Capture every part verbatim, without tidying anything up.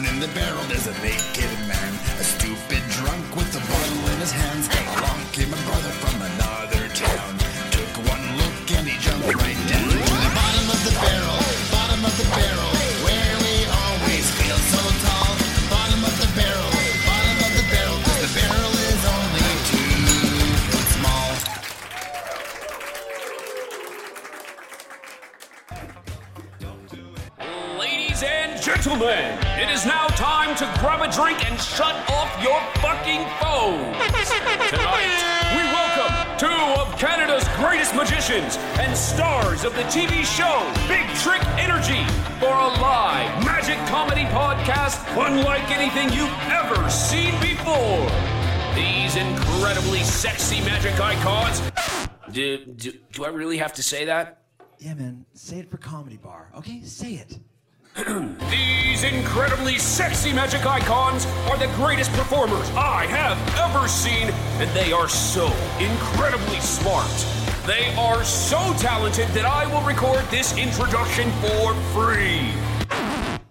Down in the barrel, there's a naked man, a stupid drunk with a bottle in his hands. Along came a brother from another town. Took one look and he jumped right down to the bottom of the barrel, bottom of the barrel, where we always feel so tall. Bottom of the barrel, bottom of the barrel, 'cause the barrel is only two foot small. Ladies and gentlemen, it is now time to grab a drink and shut off your fucking phones. Tonight, we welcome two of Canada's greatest magicians and stars of the T V show Big Trick Energy for a live magic comedy podcast unlike anything you've ever seen before. These incredibly sexy magic icons... Do, do, do I really have to say that? Yeah, man. Say it for Comedy Bar, okay? Say it. These incredibly sexy magic icons are the greatest performers I have ever seen, and they are so incredibly smart. They are so talented that I will record this introduction for free.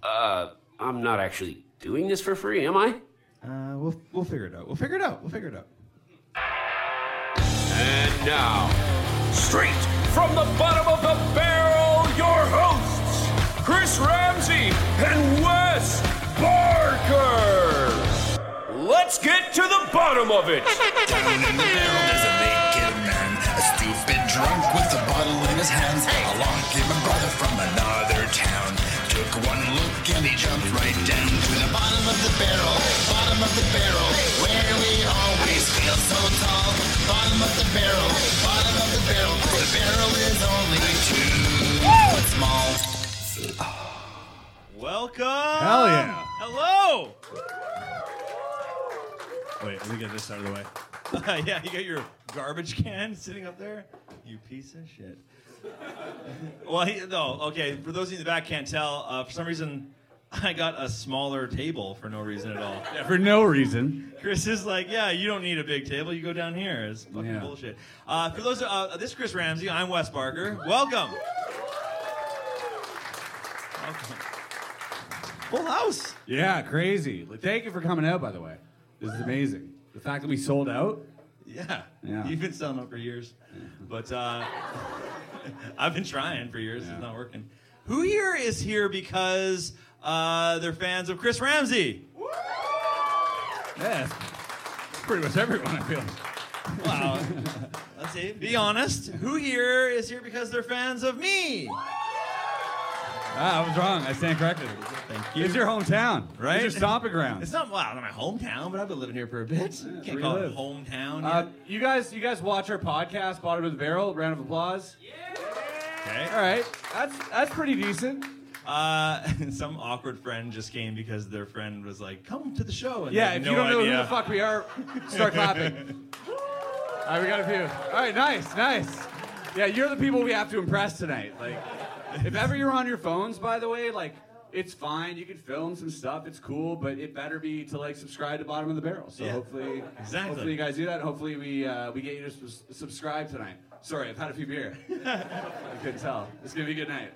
Uh, I'm not actually doing this for free, am I? Uh, we'll we'll figure it out. We'll figure it out. We'll figure it out. And now, straight from the bottom of the barrel, your host, Chris Ramsey and Wes Barker. Let's get to the bottom of it. Down in the barrel there's a naked man, a stupid drunk with a bottle in his hands. Along came a brother from another town. Took one look and he jumped right down to the bottom of the barrel, bottom of the barrel, where we always feel so tall. Bottom of the barrel, bottom of the barrel, the barrel is only two foot small. Welcome! Hell yeah! Hello! Wait, let me get this out of the way. Uh, yeah, you got your garbage can sitting up there? You piece of shit. Well, he, no, okay, for those of you in the back can't tell, uh, for some reason, I got a smaller table for no reason at all. Yeah, for no reason. Chris is like, yeah, you don't need a big table, you go down here. It's fucking yeah. bullshit. Uh, for those, uh, this is Chris Ramsey, I'm Wes Barker. Welcome! Full house. Yeah, crazy. Thank you for coming out, by the way. This is amazing. The fact that we sold out. Yeah. yeah. You've been selling out for years. Yeah. But uh, I've been trying for years. Yeah. It's not working. Who here is here because uh, they're fans of Chris Ramsey? Yeah. Pretty much everyone, I feel. Wow. Let's see. Be honest. Who here is here because they're fans of me? Ah, I was wrong. I stand corrected. Thank you. It's your hometown, right? It's your stomping ground. It's not, well, not my hometown, but I've been living here for a bit. Yeah, can't call live. It hometown. Uh, you guys, you guys watch our podcast, Bottom of the Barrel. Round of applause. Yeah. Okay. All right. That's that's pretty decent. Uh, some awkward friend just came because their friend was like, "Come to the show." And yeah. If no you don't idea. know who the fuck we are, start clapping. All right, we got a few. All right, nice, nice. Yeah, you're the people we have to impress tonight. Like. If ever you're on your phones, by the way, like, it's fine. You can film some stuff. It's cool, but it better be to, like, subscribe to Bottom of the Barrel. So yeah. hopefully, exactly. hopefully you guys do that. Hopefully we uh, we get you to s- subscribe tonight. Sorry, I've had a few beer. I couldn't tell. It's going to be a good night.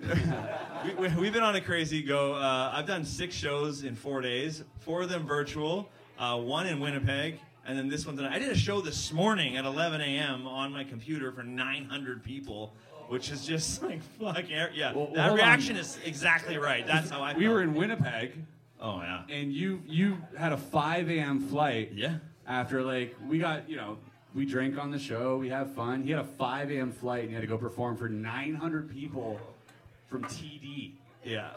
we, we, we've been on a crazy go. Uh, I've done six shows in four days, four of them virtual, uh, one in Winnipeg, and then this one tonight. I did a show this morning at eleven a.m. on my computer for nine hundred people. Which is just like, fuck, yeah. Well, that well, reaction on. is exactly right. That's how I felt. We were in Winnipeg. Oh, yeah. And you you had a five a.m. flight. Yeah. After, like, we got, you know, we drink on the show. We have fun. He had a five a.m. flight, and he had to go perform for nine hundred people from T D. Yeah.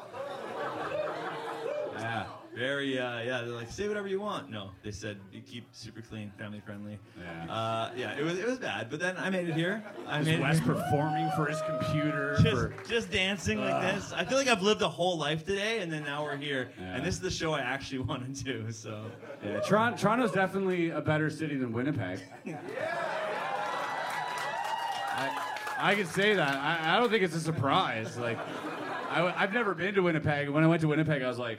Yeah. Very, uh, yeah, they're like, say whatever you want. No, they said, you keep super clean, family friendly. Yeah, uh, yeah it was it was bad, but then I made it here. I made Wes performing for his computer. Just, for... just dancing uh. like this. I feel like I've lived a whole life today, and then now we're here. Yeah. And this is the show I actually wanted to, so. Yeah, Toronto, Toronto's definitely a better city than Winnipeg. Yeah. I, I can say that. I, I don't think it's a surprise. Like, I, I've never been to Winnipeg. When I went to Winnipeg, I was like...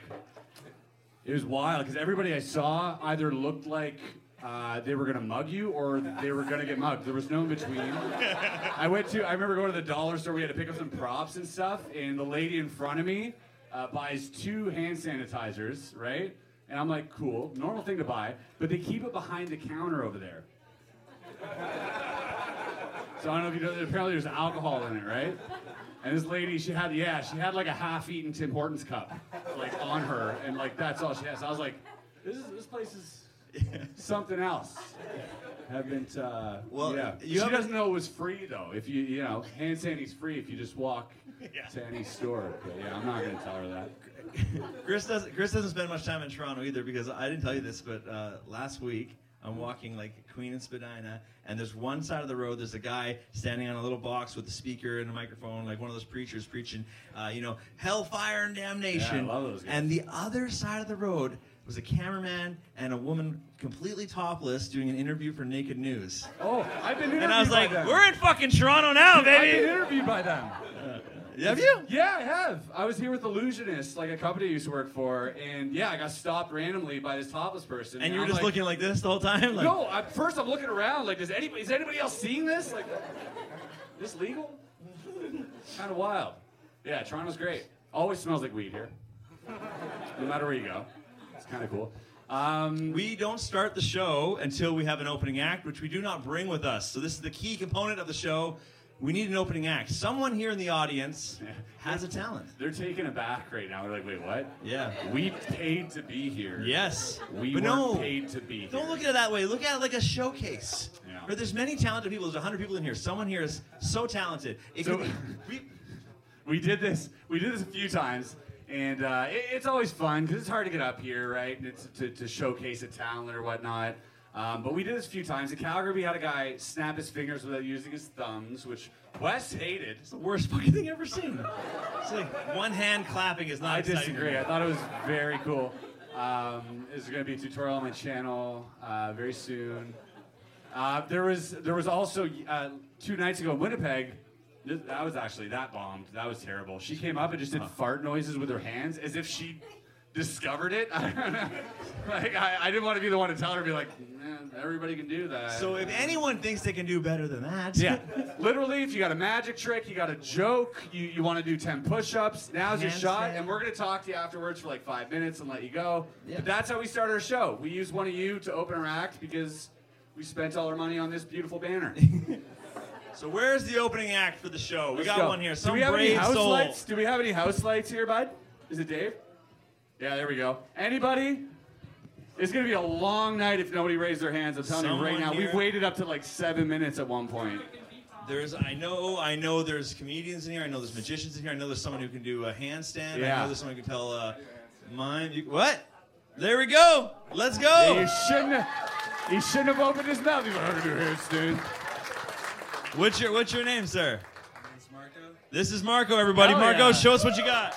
It was wild, because everybody I saw either looked like uh, they were going to mug you or they were going to get mugged. There was no in between. I went to, I remember going to the dollar store, we had to pick up some props and stuff, and the lady in front of me uh, buys two hand sanitizers, right? And I'm like, cool, normal thing to buy, but they keep it behind the counter over there. So I don't know if you know, apparently there's alcohol in it, right? And this lady, she had, yeah, she had like a half-eaten Tim Hortons cup, like on her, and like that's all she has. So I was like, this is, this place is something else. Haven't, uh, well, yeah. You she doesn't know it was free though. If you, you know, hand sanitity's free if you just walk yeah. to any store. But yeah, I'm not gonna tell her that. Chris doesn't. Chris doesn't spend much time in Toronto either, because I didn't tell you this, but uh, last week I'm walking like Queen and Spadina, and there's one side of the road. There's a guy standing on a little box with a speaker and a microphone, like one of those preachers preaching, uh, you know, hellfire and damnation. Yeah, I love those guys. And the other side of the road was a cameraman and a woman completely topless doing an interview for Naked News. Oh, I've been interviewed. And I was like, by them. We're in fucking Toronto now, baby. I've been interviewed by them. Uh, Have you? Yeah, I have. I was here with Illusionists, like a company I used to work for, and yeah, I got stopped randomly by this topless person. And, and you were I'm just like, looking like this the whole time? Like... No, I, first I'm looking around, like, does anybody, is anybody else seeing this? Like, is this legal? Kind of wild. Yeah, Toronto's great. Always smells like weed here. No matter where you go. It's kind of cool. Um, we don't start the show until we have an opening act, which we do not bring with us. So this is the key component of the show. We need an opening act. Someone here in the audience yeah. has a talent. They're taken aback right now. They're like, wait, what? Yeah. We paid to be here. Yes. We were no, paid to be here. Don't look at it that way. Look at it like a showcase. Yeah. Where there's many talented people. There's one hundred people in here. Someone here is so talented. It so, could be, we, we did this. We did this a few times. And uh, it, it's always fun because it's hard to get up here, right? And it's to, to showcase a talent or whatnot. Um, but we did this a few times. In Calgary, we had a guy snap his fingers without using his thumbs, which Wes hated. It's the worst fucking thing I've ever seen. It's like one hand clapping is not I exciting. Disagree. I thought it was very cool. Um, there's going to be a tutorial on my channel uh, very soon. Uh, there was there was also uh, two nights ago in Winnipeg. Th- that was actually, that bombed. That was terrible. She came up and just did huh. fart noises with her hands as if she... discovered it. I don't know. Like I, I didn't want to be the one to tell her, be like, man, everybody can do that. So if anyone thinks they can do better than that, yeah, literally, if you got a magic trick, you got a joke, you, you want to do ten push-ups, now's your shot, and we're gonna talk to you afterwards for like five minutes and let you go. Yeah. But that's how we start our show. We use one of you to open our act because we spent all our money on this beautiful banner. So where's the opening act for the show? We Let's got go. one here. Some do we have brave any house soul. lights? Do we have any house lights here, bud? Is it Dave? Yeah, there we go. Anybody? It's going to be a long night if nobody raised their hands. I'm telling Someone you right now, here. We've waited up to like seven minutes at one point. There's, I know, I know there's comedians in here. I know there's magicians in here. I know there's someone who can do a handstand. Yeah. I know there's someone who can tell uh, mime. You, what? There we go. Let's go. Yeah, you shouldn't have, he shouldn't have opened his mouth. He's like, I can do handstand. What's your, what's your name, sir? My name's Marco. This is Marco, everybody. Hell Marco, yeah. Show us what you got.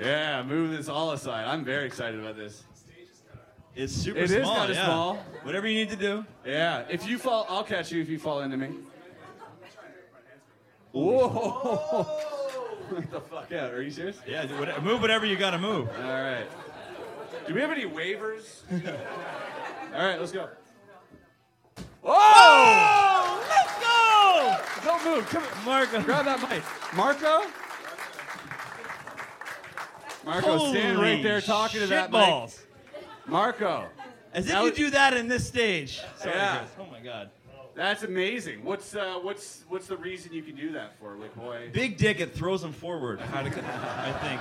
Yeah, move this all aside. I'm very excited about this. It's super it small. It is kind of yeah. small. Whatever you need to do. Yeah. If you fall, I'll catch you if you fall into me. Whoa. Whoa. What the fuck? Yeah, are you serious? Yeah, whatever, move whatever you gotta move. All right. Do we have any waivers? All right, let's go. Whoa! Oh, let's go! Don't move. Come on, Marco. Grab that mic. Marco? Marco, Holy stand right there talking to that balls. mic. Marco. As if was, you do that in this stage. Sorry, yeah. Oh, my God. That's amazing. What's uh, what's what's the reason you can do that for, like, boy? Big dick, it throws him forward, I think.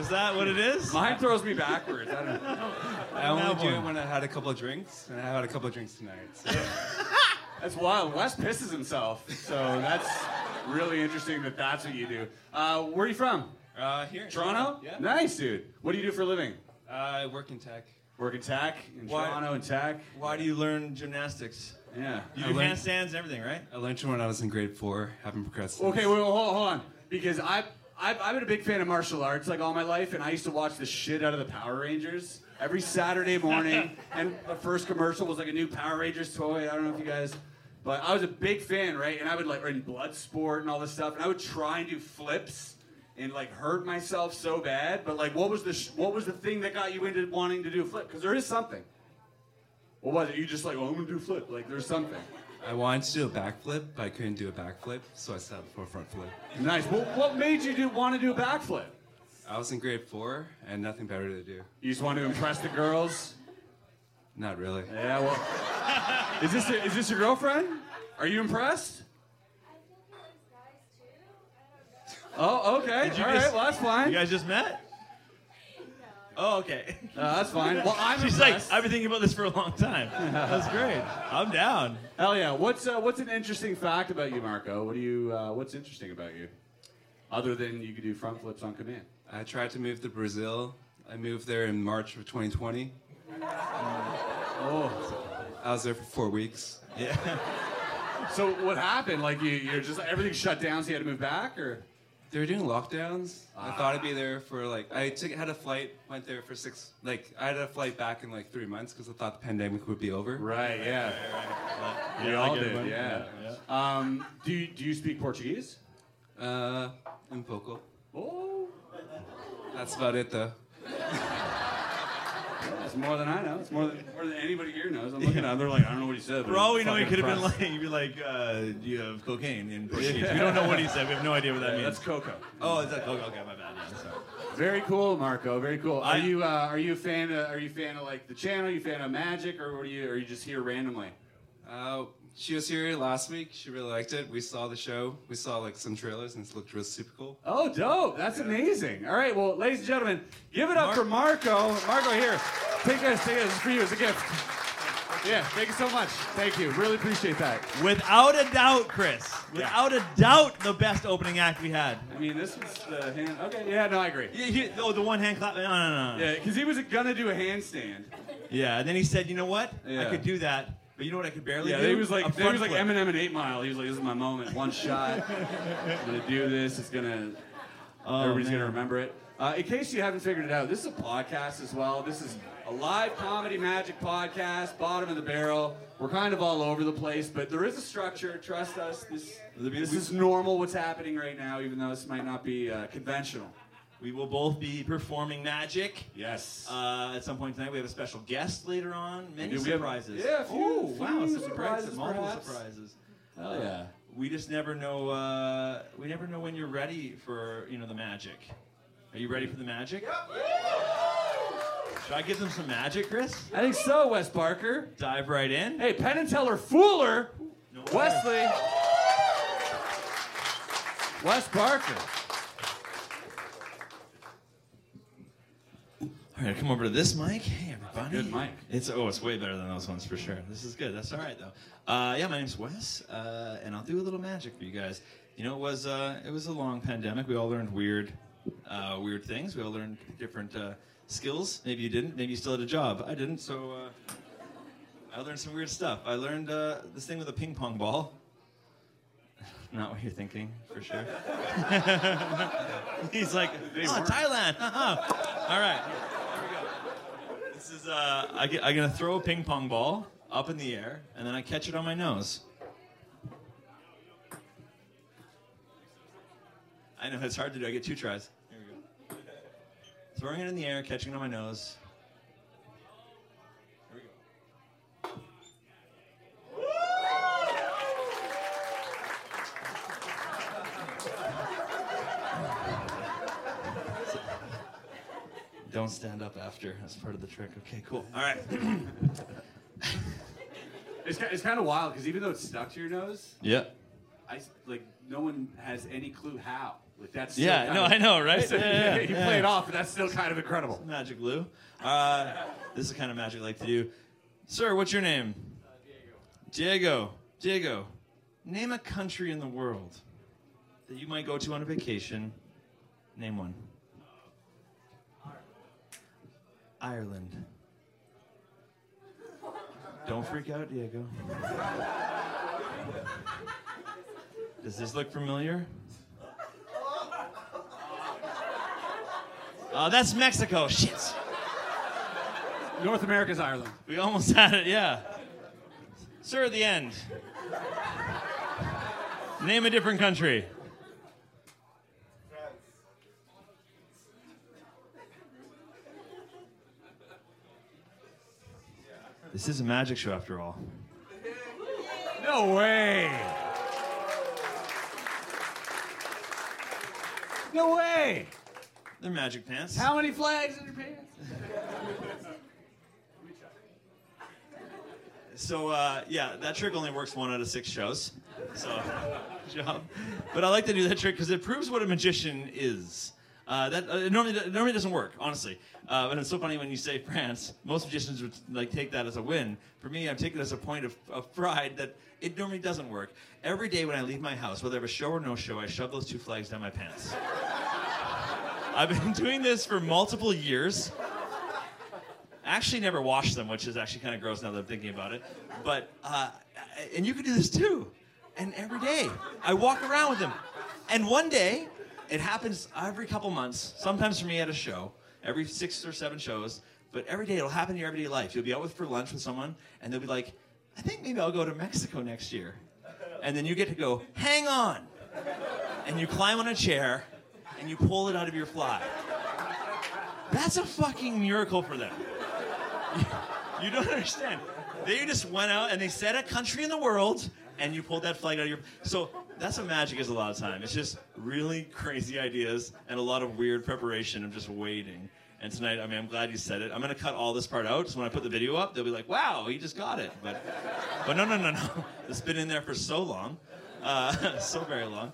Is that what it is? Mine throws me backwards. I don't know. I only do it when I had a couple of drinks, and I had a couple of drinks tonight. So. That's wild. Wes pisses himself, so that's really interesting that that's what you do. Uh, where are you from? Uh, here. Toronto? Yeah. Nice, dude. What do you do for a living? Uh, I work in tech. Work in tech? In why, Toronto, in tech? Why do you learn gymnastics? Yeah. You I do learned, handstands and everything, right? I learned when I was in grade four, haven't progressed. Okay, wait, wait, hold, hold on. Because I've, I've, I've been a big fan of martial arts, like, all my life, and I used to watch the shit out of the Power Rangers every Saturday morning, and the first commercial was, like, a new Power Rangers toy. I don't know if you guys... But I was a big fan, right? And I would, like, in Bloodsport and all this stuff, and I would try and do flips and like hurt myself so bad, but like, what was the sh- what was the thing that got you into wanting to do a flip? Because there is something. What was it? You just like, well, I'm gonna do a flip. Like, there's something. I wanted to do a backflip, but I couldn't do a backflip, so I set up for a front flip. Nice. Well, what made you do want to do a backflip? I was in grade four, and nothing better to do. You just want to impress the girls? Not really. Yeah, well... is this a, is this your girlfriend? Are you impressed? Oh, okay. All right, well, that's fine. You guys just met? Oh, okay. Uh, that's fine. Well, I'm She's impressed. Like, I've been thinking about this for a long time. That's great. I'm down. Hell yeah. What's uh, what's an interesting fact about you, Marco? What do you? Uh, what's interesting about you? Other than you could do front flips on command. I tried to move to Brazil. I moved there in March of twenty twenty. Uh, oh. I was there for four weeks. Yeah. So what happened? Like you, you're just everything shut down, so you had to move back, or? They were doing lockdowns. Ah. I thought I'd be there for like I took had a flight, went there for six. Like I had a flight back in like three months because I thought the pandemic would be over. Right. Yeah. Right, right, right. We yeah, all did. Yeah. yeah. yeah. Um, do you, do you speak Portuguese? Uh, un pouco. Oh. That's about it though. It's more than I know. It's more than, more than anybody here knows. I'm looking yeah. at them. They're like, I don't know what he said. For all we know, he could have been like, you'd be like, uh, do you have cocaine in Portuguese? Yeah. We don't know what he said. We have no idea what that yeah, means. That's cocoa. Oh, is that cocoa? Okay, my bad. Yeah, sorry. Very cool, Marco. Very cool. Are I, you uh, are you a fan of are you a fan of like the channel? Are you a fan of magic, or are you are you just here randomly? Uh, she was here last week. She really liked it. We saw the show. We saw like some trailers, and it looked real super cool. Oh, dope! That's yeah. amazing. All right, well, ladies and gentlemen, give it up Mar- for Marco. Marco, here. Take this, take this. It's for you. It's a gift. Yeah, thank you so much. Thank you. Really appreciate that. Without a doubt, Chris. Without yeah. a doubt, the best opening act we had. I mean, this was the hand... Okay, yeah, no, I agree. Yeah, he, oh, the one hand clap? No, no, no. Yeah, because he was going to do a handstand. Yeah, and then he said, you know what? Yeah. I could do that, but you know what I could barely yeah, do? Yeah, he was like he was like Eminem and eight mile. He was like, this is my moment. One shot. I'm going to do this. It's going to... Oh, everybody's going to remember it. Uh, in case you haven't figured it out, this is a podcast as well. This is... a live comedy magic podcast, Bottom of the Barrel. We're kind of all over the place, but there is a structure. Trust us, this, this is normal what's happening right now, even though this might not be uh, conventional. We will both be performing magic. Yes. Uh, at some point tonight, we have a special guest later on. Many surprises. Have, yeah, a few, oh, few wow, some surprises, multiple perhaps. surprises. Hell uh, yeah. We just never know. Uh, we never know when you're ready for you know the magic. Are you ready for the magic? Yep. Should I give them some magic, Chris? I think so, Wes Barker. Dive right in. Hey, Penn and Teller Fooler. No Wesley. Wes Barker. All right, come over to this mic. Hey, everybody. Good mic. It's, oh, it's way better than those ones for sure. This is good. That's all right, though. Uh, yeah, my name's Wes, uh, and I'll do a little magic for you guys. You know, it was uh, it was a long pandemic. We all learned weird, uh, weird things. We all learned different... Uh, skills. Maybe you didn't. Maybe you still had a job. I didn't, so uh, I learned some weird stuff. I learned uh, this thing with a ping pong ball. Not what you're thinking, for sure. He's like, oh, Thailand. Uh-huh. All right. Here we go. This is, uh, I get, I'm going to throw a ping pong ball up in the air, and then I catch it on my nose. I know, it's hard to do. I get two tries. Throwing it in the air, catching it on my nose. Here we go. Don't stand up after. That's part of the trick. Okay, cool. All right. It's it's kind of wild because even though it's stuck to your nose, yeah, I like no one has any clue how. Like that's yeah, no, of, I know, right? So, yeah, yeah, you yeah. play it off, but that's still kind of incredible. It's magic, Lou. Uh, this is the kind of magic I like to do. Sir, what's your name? Uh, Diego. Diego. Diego, name a country in the world that you might go to on a vacation. Name one. Uh, Ireland. Ireland. Don't freak out, Diego. Does this look familiar? Uh, that's Mexico. Shit. North America's Ireland. We almost had it, yeah. Sir, at the end. Name a different country. France. This is a magic show, after all. No, No way. No way. They're magic pants. How many flags in your pants? So, uh, yeah, that trick only works one out of six shows. So, good job. But I like to do that trick because it proves what a magician is. Uh, that uh, it normally it normally doesn't work, honestly. Uh, and it's so funny when you say France. Most magicians would like take that as a win. For me, I'm taking it as a point of, of pride that it normally doesn't work. Every day when I leave my house, whether I have a show or no show, I shove those two flags down my pants. I've been doing this for multiple years. I actually never washed them, which is actually kind of gross now that I'm thinking about it. But uh, and you can do this too. And every day I walk around with them. And one day. It happens every couple months, sometimes for me at a show, every six or seven shows, but every day it'll happen in your everyday life. You'll be out with for lunch with someone, and they'll be like, I think maybe I'll go to Mexico next year. And then you get to go, hang on! And you climb on a chair, and you pull it out of your fly. That's a fucking miracle for them. You don't understand. They just went out, and they said a country in the world, and you pulled that flag out of your... So. That's what magic is a lot of time. It's just really crazy ideas and a lot of weird preparation of just waiting. And tonight, I mean, I'm glad you said it. I'm going to cut all this part out, so when I put the video up, they'll be like, wow, he just got it. But but no, no, no, no. It's been in there for so long. Uh, so very long.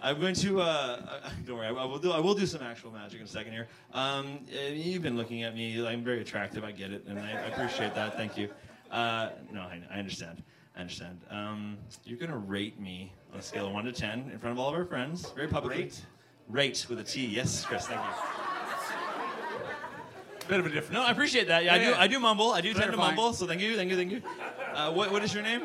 I'm going to... Uh, don't worry, I will do, I will do some actual magic in a second here. Um, you've been looking at me. I'm very attractive. I get it, and I, I appreciate that. Thank you. Uh, no, I, I understand. I understand. Um, you're going to rate me on a scale of one to ten in front of all of our friends, very publicly. Rate? Rate with a T. Yes, Chris, thank you. Bit of a difference. No, I appreciate that. Yeah, yeah, I do yeah. I do mumble. I do Clarifying. tend to mumble, so thank you, thank you, thank you. Uh, what What is your name?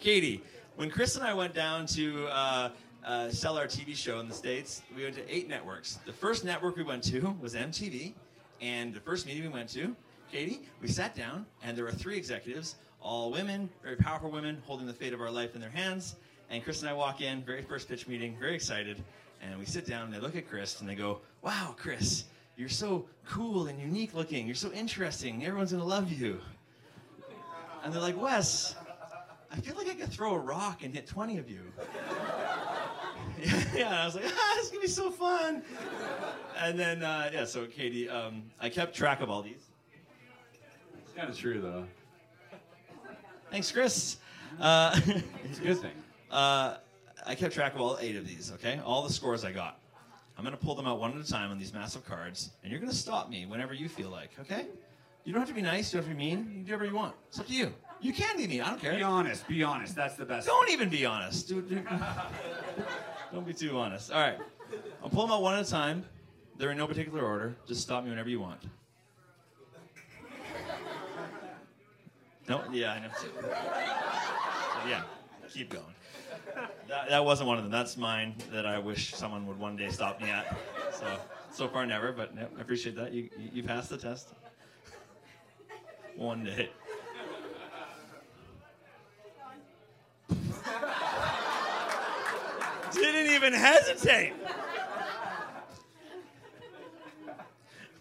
Katie. Katie. When Chris and I went down to uh, uh, sell our T V show in the States, we went to eight networks. The first network we went to was M T V, and the first meeting we went to, Katie, we sat down, and there were three executives, all women, very powerful women, holding the fate of our life in their hands. And Chris and I walk in, very first pitch meeting, very excited. And we sit down and they look at Chris and they go, wow, Chris, you're so cool and unique looking. You're so interesting. Everyone's gonna love you. And they're like, Wes, I feel like I could throw a rock and hit twenty of you. yeah, yeah, and I was like, ah, this is gonna be so fun. And then, uh, yeah, so Katie, um, I kept track of all these. It's kind of true though. Thanks, Chris. Uh, it's a good thing. Uh, I kept track of all eight of these, okay? All the scores I got. I'm going to pull them out one at a time on these massive cards, and you're going to stop me whenever you feel like, okay? You don't have to be nice. You don't have to be mean. You can do whatever you want. It's up to you. You can be mean. I don't care. Be honest. Be honest. That's the best. Don't even be honest. Dude, dude. Don't be too honest. All right. I'll pull them out one at a time. They're in no particular order. Just stop me whenever you want. No? Yeah, I know. So, yeah, keep going. That, that wasn't one of them. That's mine that I wish someone would one day stop me at. So so far never, but no, I appreciate that. You, you you passed the test. One day. Didn't even hesitate.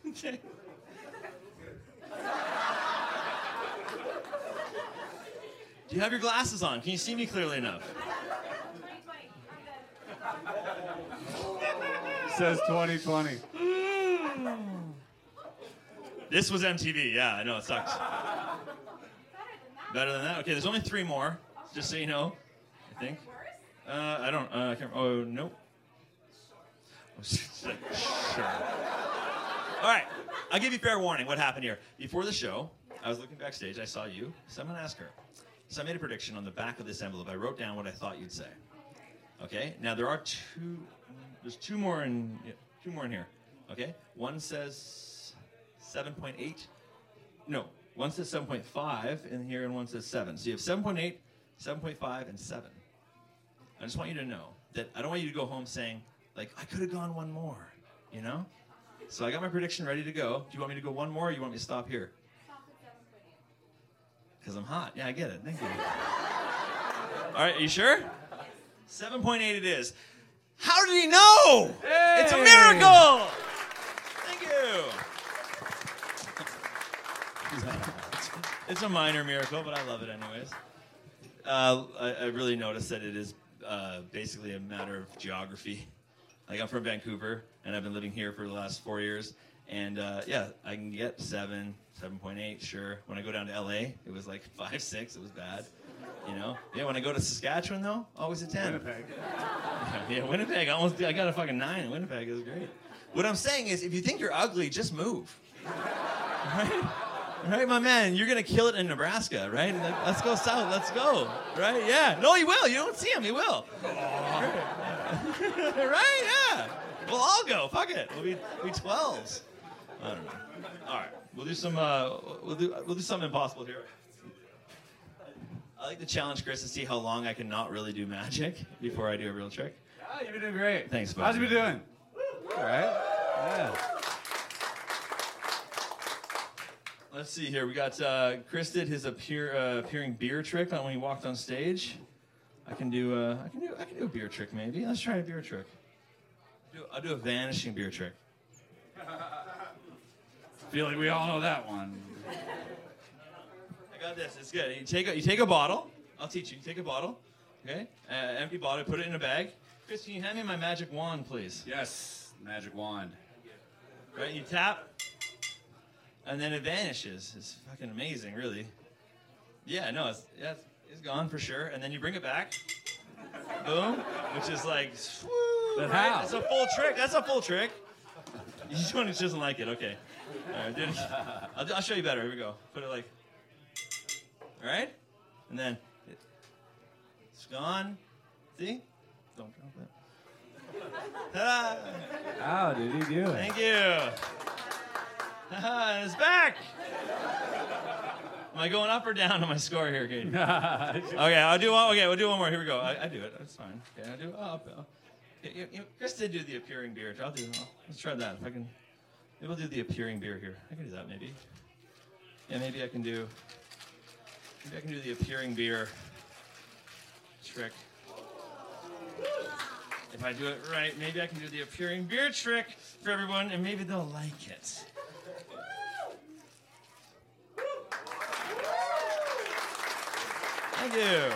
Okay. Do you have your glasses on? Can you see me clearly enough? It says twenty twenty. This was M T V. Yeah, I know, it sucks. Better than that. Better than that? Okay, there's only three more, just so you know, I think. Uh, I don't, uh, I can't, oh, nope. Sure. All right, I'll give you fair warning what happened here. Before the show, I was looking backstage, I saw you, so I'm gonna ask her. So I made a prediction on the back of this envelope. I wrote down what I thought you'd say. Okay. Now there are two. There's two more in. Yeah, two more in here. Okay. One says seven point eight. No. One says seven point five in here, and one says seven. So you have seven point eight, seven point five, and seven. I just want you to know that I don't want you to go home saying, like, I could have gone one more. You know. So I got my prediction ready to go. Do you want me to go one more, or you want me to stop here? Because I'm hot. Yeah, I get it. Thank you. All right, are you sure? seven point eight it is. How did he know? Hey! It's a miracle! Thank you. It's a minor miracle, but I love it anyways. Uh, I, I really noticed that it is uh, basically a matter of geography. Like, I'm from Vancouver, and I've been living here for the last four years. And, uh, yeah, I can get seven, seven point eight, sure. When I go down to L A, it was like five, six. It was bad, you know? Yeah, when I go to Saskatchewan, though, always a ten. Winnipeg. Yeah, Winnipeg. I, almost, I got a fucking nine in Winnipeg. It was great. What I'm saying is, if you think you're ugly, just move. Right? Right, my man? You're going to kill it in Nebraska, right? Like, let's go south. Let's go. Right? Yeah. No, you will. You don't see him. You will. Right? Yeah. We'll all go. Fuck it. We'll be, we'll be twelves. I don't know. All right, we'll do some. Uh, we'll do. We'll do something impossible here. I like to challenge Chris to see how long I can not really do magic before I do a real trick. Yeah, you've been doing great. Thanks, buddy. How's you been doing? All right. Yeah. Let's see here. We got uh, Chris did his appear uh, appearing beer trick on when he walked on stage. I can do. Uh, I can do. I can do a beer trick maybe. Let's try a beer trick. Do, I'll do a vanishing beer trick. I feel like we all know that one. I got this. It's good. You take a, you take a bottle. I'll teach you. You take a bottle, okay? Uh, empty bottle. Put it in a bag. Chris, can you hand me my magic wand, please? Yes, magic wand. Right, you tap, and then it vanishes. It's fucking amazing, really. Yeah, no, it's yeah, it's gone for sure. And then you bring it back. Boom, which is like, whoo, but right? How? That's a full trick. That's a full trick. You just want to just like it, okay? All right, dude. I'll, I'll show you better. Here we go. Put it like, all right, and then it's gone. See? Don't drop it. Ta-da! How did you do it? Thank you. And it's back. Am I going up or down on my score here, Katie? Okay, I'll do one. Okay, we'll do one more. Here we go. I, I do it. That's fine. Okay, I do it. Oh, I'll, you know, Chris did do the appearing beer. I'll do. I'll, let's try that. If I can. Maybe we'll do the appearing beer here. I can do that, maybe. Yeah, maybe I can do... Maybe I can do the appearing beer trick. If I do it right, maybe I can do the appearing beer trick for everyone, and maybe they'll like it. Thank you.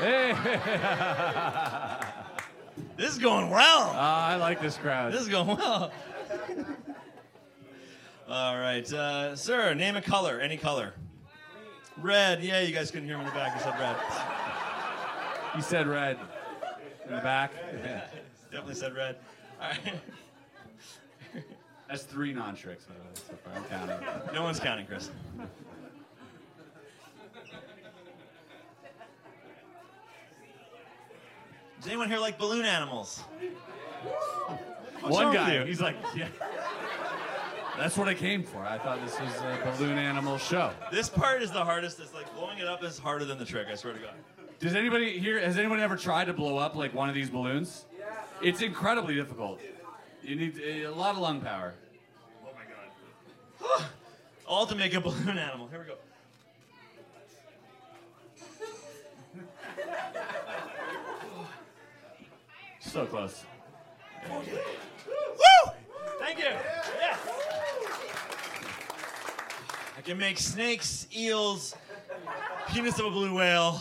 Hey! This is going well. Uh, I like this crowd. This is going well. All right, uh, sir, name a color, any color. Wow. Red. Yeah, you guys couldn't hear me in the back. I said red. You said red in the back. Yeah, definitely said red. All right. That's three non-tricks by the way so far. I'm counting. No one's counting, Chris. Does anyone here like balloon animals? What's One guy, he's like, yeah. That's what I came for. I thought this was a balloon animal show. This part is the hardest. It's like blowing it up is harder than the trick, I swear to God. Does anybody here, has anyone ever tried to blow up like one of these balloons? Yeah. It's incredibly difficult. You need a lot of lung power. Oh my God. All to make a balloon animal. Here we go. So close. Yeah. Woo! Thank you. Yeah. I can make snakes, eels, penis of a blue whale,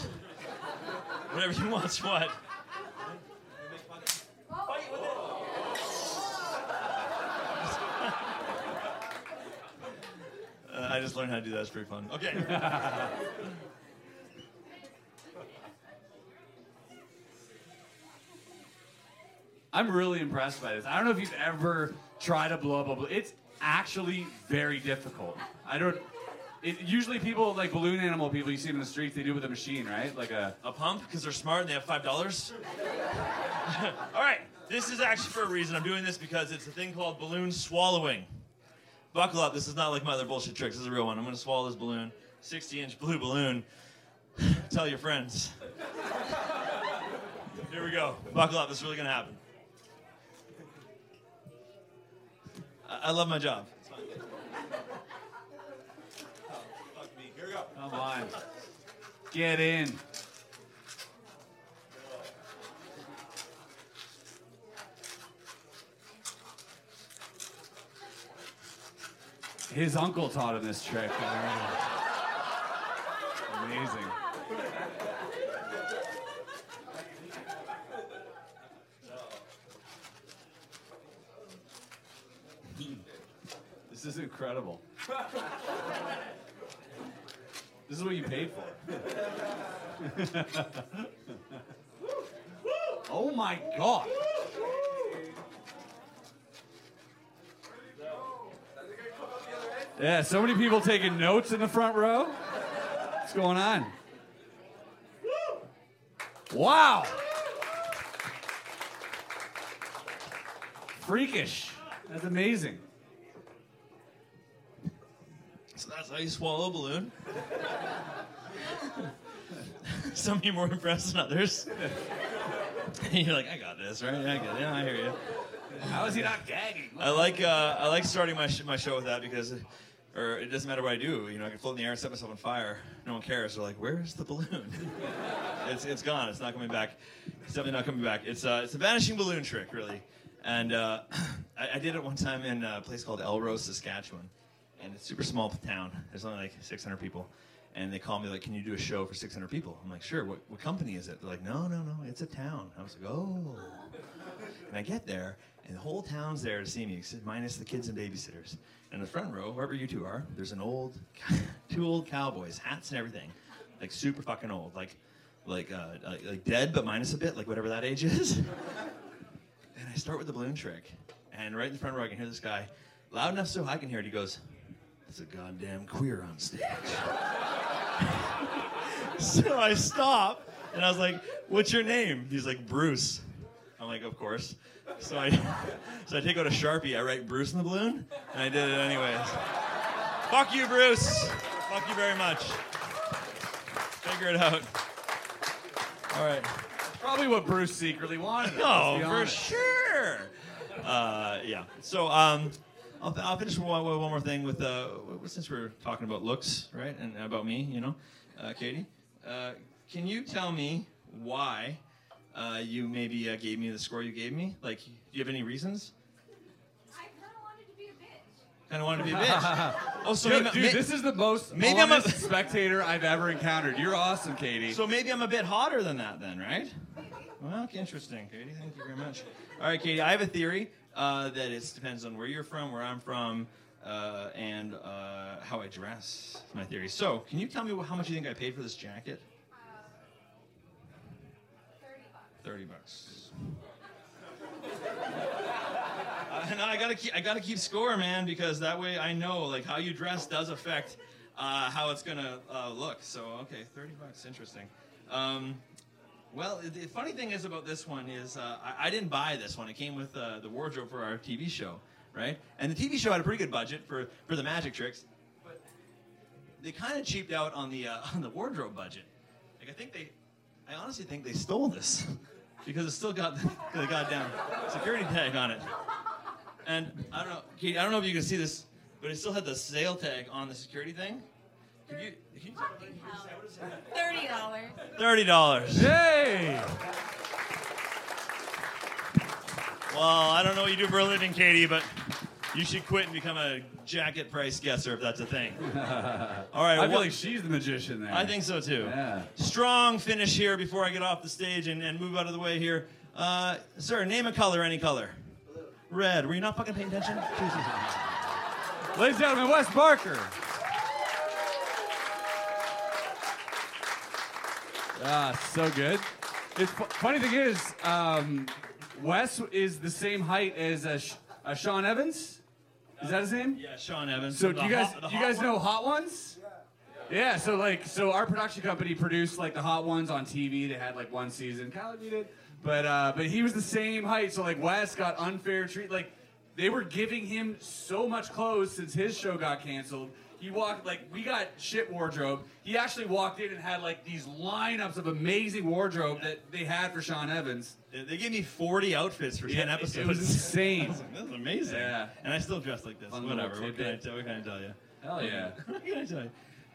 whatever you want. What? Fight with it. uh, I just learned how to do that. It's pretty fun. Okay. I'm really impressed by this. I don't know if you've ever tried to blow up a balloon. It's actually very difficult. I don't... It, usually people, like balloon animal people, you see them in the streets, they do it with a machine, right? Like a... A pump? Because they're smart and they have five dollars? All right. This is actually for a reason. I'm doing this because it's a thing called balloon swallowing. Buckle up. This is not like my other bullshit tricks. This is a real one. I'm going to swallow this balloon. sixty-inch blue balloon. Tell your friends. Here we go. Buckle up. This is really going to happen. I love my job. It's fine. Oh, fuck me. Here we go. Come on. Get in. His uncle taught him this trick. Amazing. This is incredible. This is what you paid for. Oh my God. Yeah, so many people taking notes in the front row. What's going on? Wow. Freakish. That's amazing. So that's how you swallow a balloon. Some of you are more impressed than others. You're like, I got this, right? Yeah, I got it. Yeah, I hear you. How is he not gagging? I like uh, I like starting my sh- my show with that because, or it doesn't matter what I do. You know, I can float in the air and set myself on fire. No one cares. They're like, where's the balloon? it's it's gone. It's not coming back. It's definitely not coming back. It's uh, it's a vanishing balloon trick, really. And uh, I, I did it one time in a place called Elrose, Saskatchewan, and it's a super small town. There's only like six hundred people, and they called me like, can you do a show for six hundred people? I'm like, sure. What what company is it? They're like, no, no, no. It's a town. I was like, oh. And I get there. And the whole town's there to see me, minus the kids and babysitters. And in the front row, wherever you two are, there's an old, two old cowboys, hats and everything, like super fucking old, like, like, uh, like, like dead but minus a bit, like whatever that age is. And I start with the balloon trick, and right in the front row, I can hear this guy, loud enough so I can hear it. He goes, "That's a goddamn queer on stage." So I stop, and I was like, "What's your name?" He's like, "Bruce." I'm like, "Of course." So I, so I take out a Sharpie, I write Bruce in the balloon, and I did it anyways. Fuck you, Bruce. Fuck you very much. Figure it out. All right. Probably what Bruce secretly wanted. Oh, no, for sure. Uh, yeah. So um, I'll, I'll finish one, one more thing with, uh, since we're talking about looks, right, and about me, you know, uh, Katie. Uh, can you tell me why... Uh, you maybe uh, gave me the score you gave me. Like, do you have any reasons? I kind of wanted to be a bitch. Kind of wanted to be a bitch. Oh, so dude, maybe, dude may- this is the most maybe honest I'm a spectator I've ever encountered. You're awesome, Katie. So maybe I'm a bit hotter than that, then, right? Well, interesting, Katie. Thank you very much. All right, Katie. I have a theory uh, that it depends on where you're from, where I'm from, uh, and uh, how I dress. My theory. So, can you tell me how much you think I paid for this jacket? thirty bucks. uh, no, I gotta keep, I gotta keep score, man, because that way I know like how you dress does affect uh, how it's gonna uh, look. So okay, thirty bucks, interesting. Um, well, the funny thing is about this one is uh, I, I didn't buy this one. It came with uh, the wardrobe for our T V show, right? And the T V show had a pretty good budget for, for the magic tricks, but they kind of cheaped out on the uh, on the wardrobe budget. Like I think they, I honestly think they stole this. Because it's still got the goddamn security tag on it, and I don't know, Katie. I don't know if you can see this, but it still had the sale tag on the security thing. Could you? Can you Thirty dollars. Thirty dollars. Yay! Well, I don't know what you do for a living, Katie, but you should quit and become a jacket price guesser if that's a thing. All right. I feel well, like she's the magician there. I think so too. Yeah. Strong finish here before I get off the stage and, and move out of the way here. Uh, sir, name a color, any color. Red. Were you not fucking paying attention? Ladies and gentlemen, Wes Barker. Ah, so good. It's fu- funny thing is, um, Wes is the same height as uh, uh, Sean Evans. Is that his name? Yeah, Sean Evans. So do you guys, hot, you guys know Hot Ones? Yeah. Yeah. Yeah. So like, so our production company produced like the Hot Ones on T V. They had like one season. Callum did it, but uh, but he was the same height. So like, Wes got unfair treat. Like, they were giving him so much clothes since his show got canceled. He walked like we got shit wardrobe. He actually walked in and had like these lineups of amazing wardrobe that they had for Sean Evans. They gave me forty outfits for ten yeah, episodes. It was insane. That was amazing. Yeah. And I still dress like this. Fun. Whatever. What can, I, what can I tell you? Hell yeah. What can I tell you?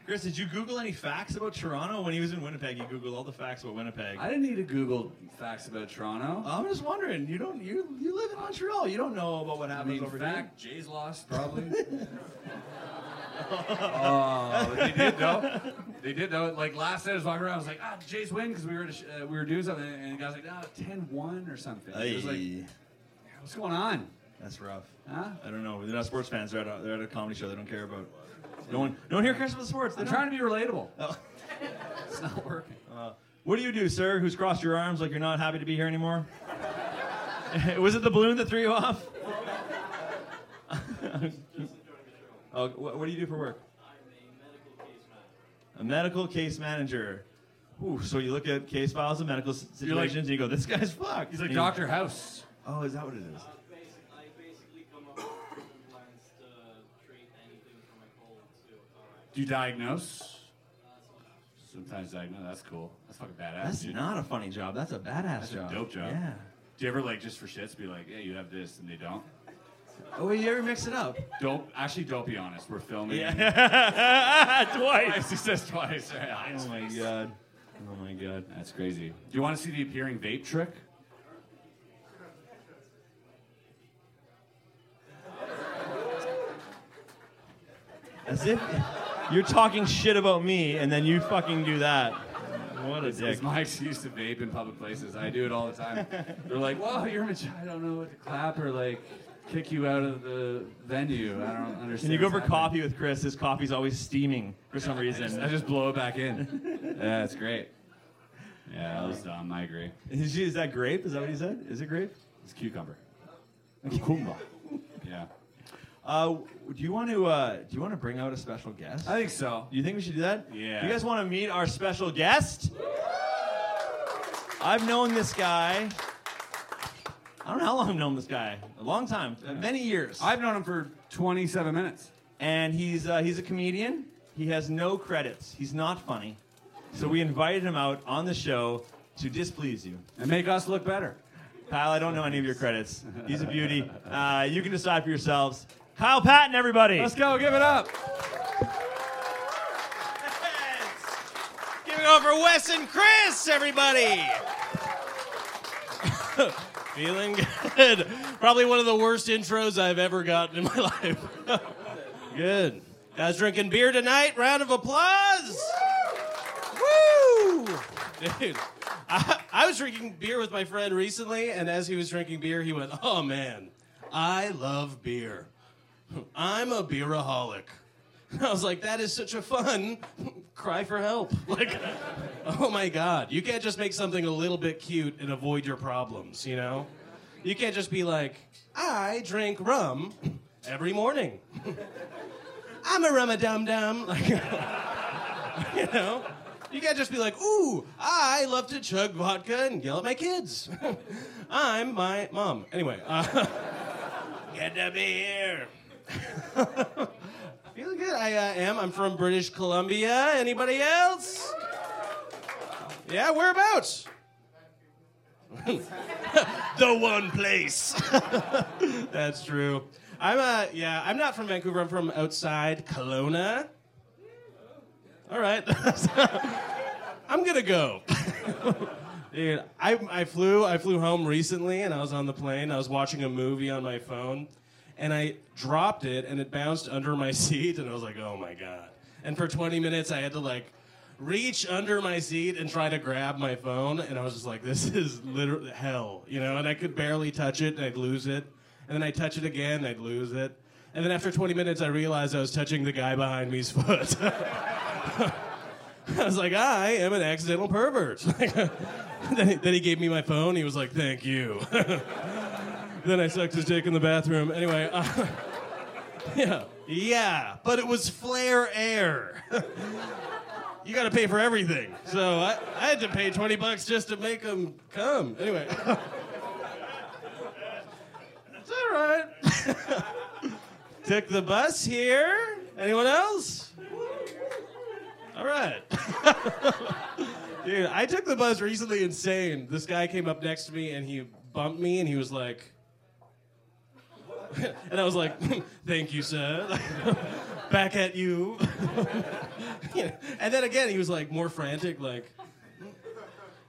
Chris, did you Google any facts about Toronto? When he was in Winnipeg, you Googled all the facts about Winnipeg. I didn't need to Google facts about Toronto. I'm just wondering. You don't. You you live in Montreal. You don't know about what happens I mean, over fact, here. In fact, Jay's lost, probably. Oh, they did though. They did though. Like last night, I was walking around. I was like, ah, Jay's win because we were to, uh, we were doing something, and the guy was like, ah, ten one or something. It was like, what's going on? That's rough. Huh? I don't know. They're not sports fans. They're at a, they're at a comedy show. They don't care about. No one, no one here cares about sports. They're trying to be relatable. Oh. It's not working. Uh, what do you do, sir, who's crossed your arms like you're not happy to be here anymore? Was it the balloon that threw you off? Oh, what, what do you do for work? I'm a medical case manager. A medical case manager. Ooh, so you look at case files and medical situations like, and you go, this guy's fucked. He's like and Doctor House. Oh, is that what it is? Do you diagnose? Sometimes diagnose. That's cool. That's fucking badass. That's dude. Not a funny job. That's a badass That's job. That's a dope job. Yeah. Do you ever, like, just for shits, be like, yeah, you have this, and they don't? Oh, you ever mix it up? Don't. Actually, don't be honest. We're filming. Yeah. Twice. He says twice. Right? Oh, my God. Oh, my God. That's crazy. Do you want to see the appearing vape trick? As if... You're talking shit about me, and then you fucking do that. What a dick. It's my excuse to vape in public places. I do it all the time. They're like, whoa, you're mature. I don't know what to clap or, like, kick you out of the venue. I don't understand. And you go for happening. Coffee with Chris. His coffee's always steaming for some reason. I just, I just blow it back in. Yeah, it's great. Yeah, that was dumb. I agree. Is, is that grape? Is that what he said? Is it grape? It's cucumber. Cucumber. Yeah. Uh, do you want to uh, do you want to bring out a special guest? I think so. You think we should do that? Yeah. Do you guys want to meet our special guest? I've known this guy. I don't know how long I've known this guy. A long time, yeah. Many years. I've known him for twenty-seven minutes. And he's uh, he's a comedian. He has no credits. He's not funny. So we invited him out on the show to displease you and make us look better. Kyle, I don't know any of your credits. He's a beauty. Uh, you can decide for yourselves. Kyle Patton, everybody. Let's go. Give it up. Yes. Give it over Wes and Chris, everybody. Feeling good. Probably one of the worst intros I've ever gotten in my life. Good. Guys drinking beer tonight. Round of applause. Woo! Dude. I, I was drinking beer with my friend recently, and as he was drinking beer, he went, oh, man, I love beer. I'm a beeraholic. I was like, that is such a fun cry for help. Like, oh, my God. You can't just make something a little bit cute and avoid your problems, you know? You can't just be like, I drink rum every morning. I'm a rum-a-dum-dum. Like, you know? You can't just be like, ooh, I love to chug vodka and yell at my kids. I'm my mom. Anyway. Uh, good to be here. Feeling good? I uh, am. I'm from British Columbia. Anybody else? Yeah, whereabouts? The one place. That's true. I'm uh, yeah, I'm not from Vancouver. I'm from outside Kelowna. All right. I'm gonna go. Dude, I I flew I flew home recently and I was on the plane. I was watching a movie on my phone and I dropped it and it bounced under my seat and I was like, "Oh my God." And for twenty minutes I had to like reach under my seat and try to grab my phone and I was just like, "This is literally hell." You know, and I could barely touch it and I'd lose it. And then I touch it again, and I'd lose it. And then after twenty minutes I realized I was touching the guy behind me's foot. I was like, I am an accidental pervert. then, he, then he gave me my phone. He was like, thank you. Then I sucked his dick in the bathroom. Anyway, uh, yeah. Yeah, but it was Flair Air. You got to pay for everything. So I, I had to pay twenty bucks just to make him come. Anyway. It's all right. Took the bus here. Anyone else? All right. Dude, I took the bus recently insane. This guy came up next to me, and he bumped me, and he was like... And I was like, thank you, sir. Back at you. You know? And then again, he was like more frantic, like.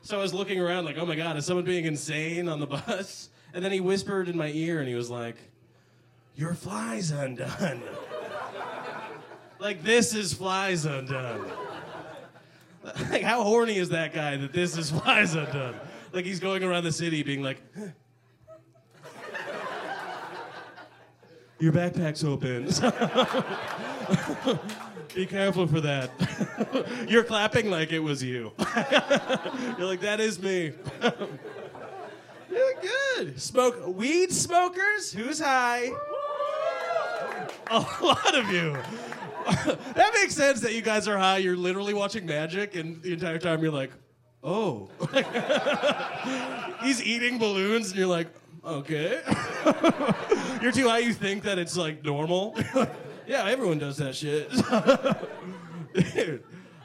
So I was looking around like, oh my God, is someone being insane on the bus? And then he whispered in my ear and he was like, your fly's undone. Like, this is fly's undone. Like, how horny is that guy that this is fly's undone? Like, he's going around the city being like, huh. Your backpack's open. Be careful for that. You're clapping like it was you. You're like, that is me. You're good. Smoke weed smokers? Who's high? A lot of you. That makes sense that you guys are high. You're literally watching magic, and the entire time you're like, oh. He's eating balloons, and you're like, okay. You're too high, you think that it's like normal. Yeah, everyone does that shit. Dude,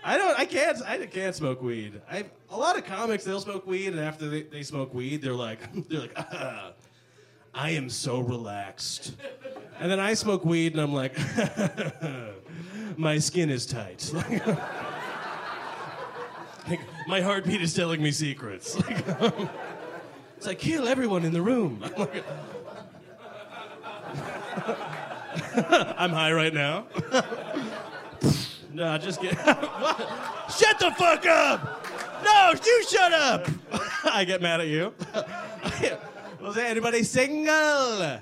I don't, I can't, I can't smoke weed. I a lot of comics, they'll smoke weed, and after they, they smoke weed, they're like, they're like, ah, I am so relaxed. And then I smoke weed, and I'm like, my skin is tight. Like, my heartbeat is telling me secrets. Like, um, it's like, kill everyone in the room. I'm, like, I'm high right now. Nah, just kidding. Shut the fuck up! No, you shut up! I get mad at you. Was anybody single?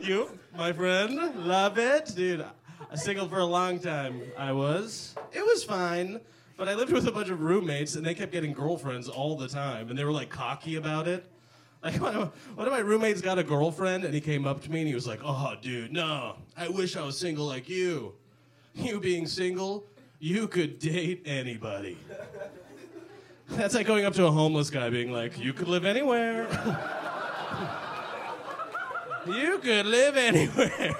You, my friend, love it. Dude, I was single for a long time. I was. It was fine. But I lived with a bunch of roommates, and they kept getting girlfriends all the time. And they were, like, cocky about it. Like, one of, one of my roommates got a girlfriend, and he came up to me, and he was like, oh, dude, no, I wish I was single like you. You being single, you could date anybody. That's like going up to a homeless guy being like, you could live anywhere. You could live anywhere.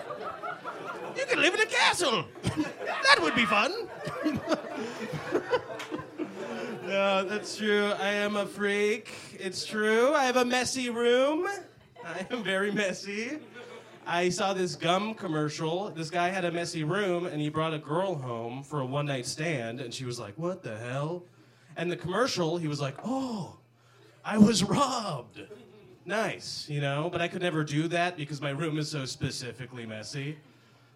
You could live in a castle. That would be fun. No, that's true. I am a freak. It's true. I have a messy room. I am very messy. I saw this gum commercial. This guy had a messy room, and he brought a girl home for a one-night stand, and she was like, what the hell? And the commercial, he was like, oh, I was robbed. Nice, you know? But I could never do that because my room is so specifically messy.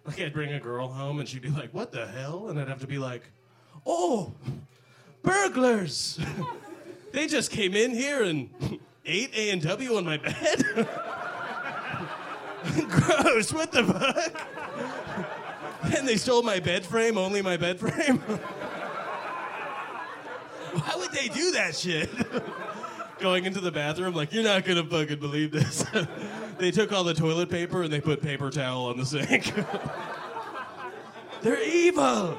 Like, I'd bring a girl home, and she'd be like, what the hell? And I'd have to be like, oh, burglars! They just came in here and ate A and W on my bed? Gross, what the fuck? And they stole my bed frame, only my bed frame? Why would they do that shit? Going into the bathroom like, you're not gonna fucking believe this. They took all the toilet paper and they put paper towel on the sink. They're evil!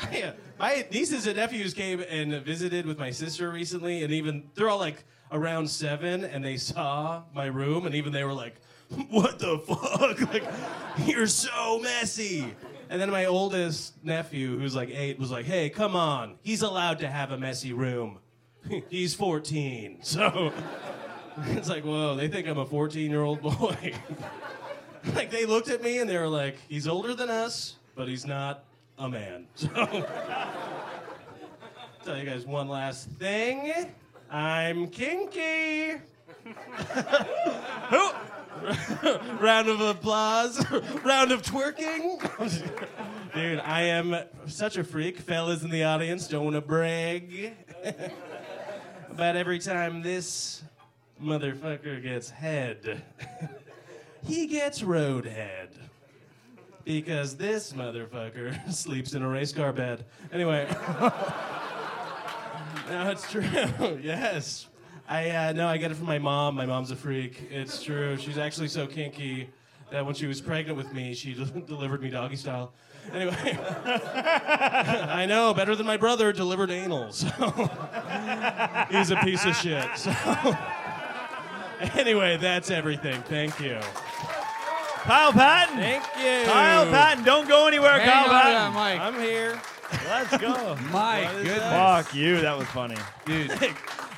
I, my nieces and nephews came and visited with my sister recently, and even they're all like around seven, and they saw my room, and even they were like, what the fuck? Like, you're so messy. And then my oldest nephew, who's like eight, was like, hey, come on. He's allowed to have a messy room. He's fourteen. So it's like, whoa, they think I'm a fourteen-year-old boy. Like, they looked at me, and they were like, he's older than us, but he's not a man. So, tell you guys one last thing. I'm kinky. Round of applause. Round of twerking. Dude, I am such a freak. Fellas in the audience, don't want to brag. But every time this motherfucker gets head, he gets road head. Because this motherfucker sleeps in a race car bed. Anyway. No, it's true. Yes. I uh, No, I get it from my mom. My mom's a freak. It's true. She's actually so kinky that when she was pregnant with me, she delivered me doggy style. Anyway. I know, better than my brother, delivered anal. So. He's a piece of shit. So. Anyway, that's everything. Thank you. Kyle Patton. Thank you. Kyle Patton, don't go anywhere, Hang Kyle on Patton. To that mic. I'm here. Let's go. My goodness. Fuck you, that was funny. Dude.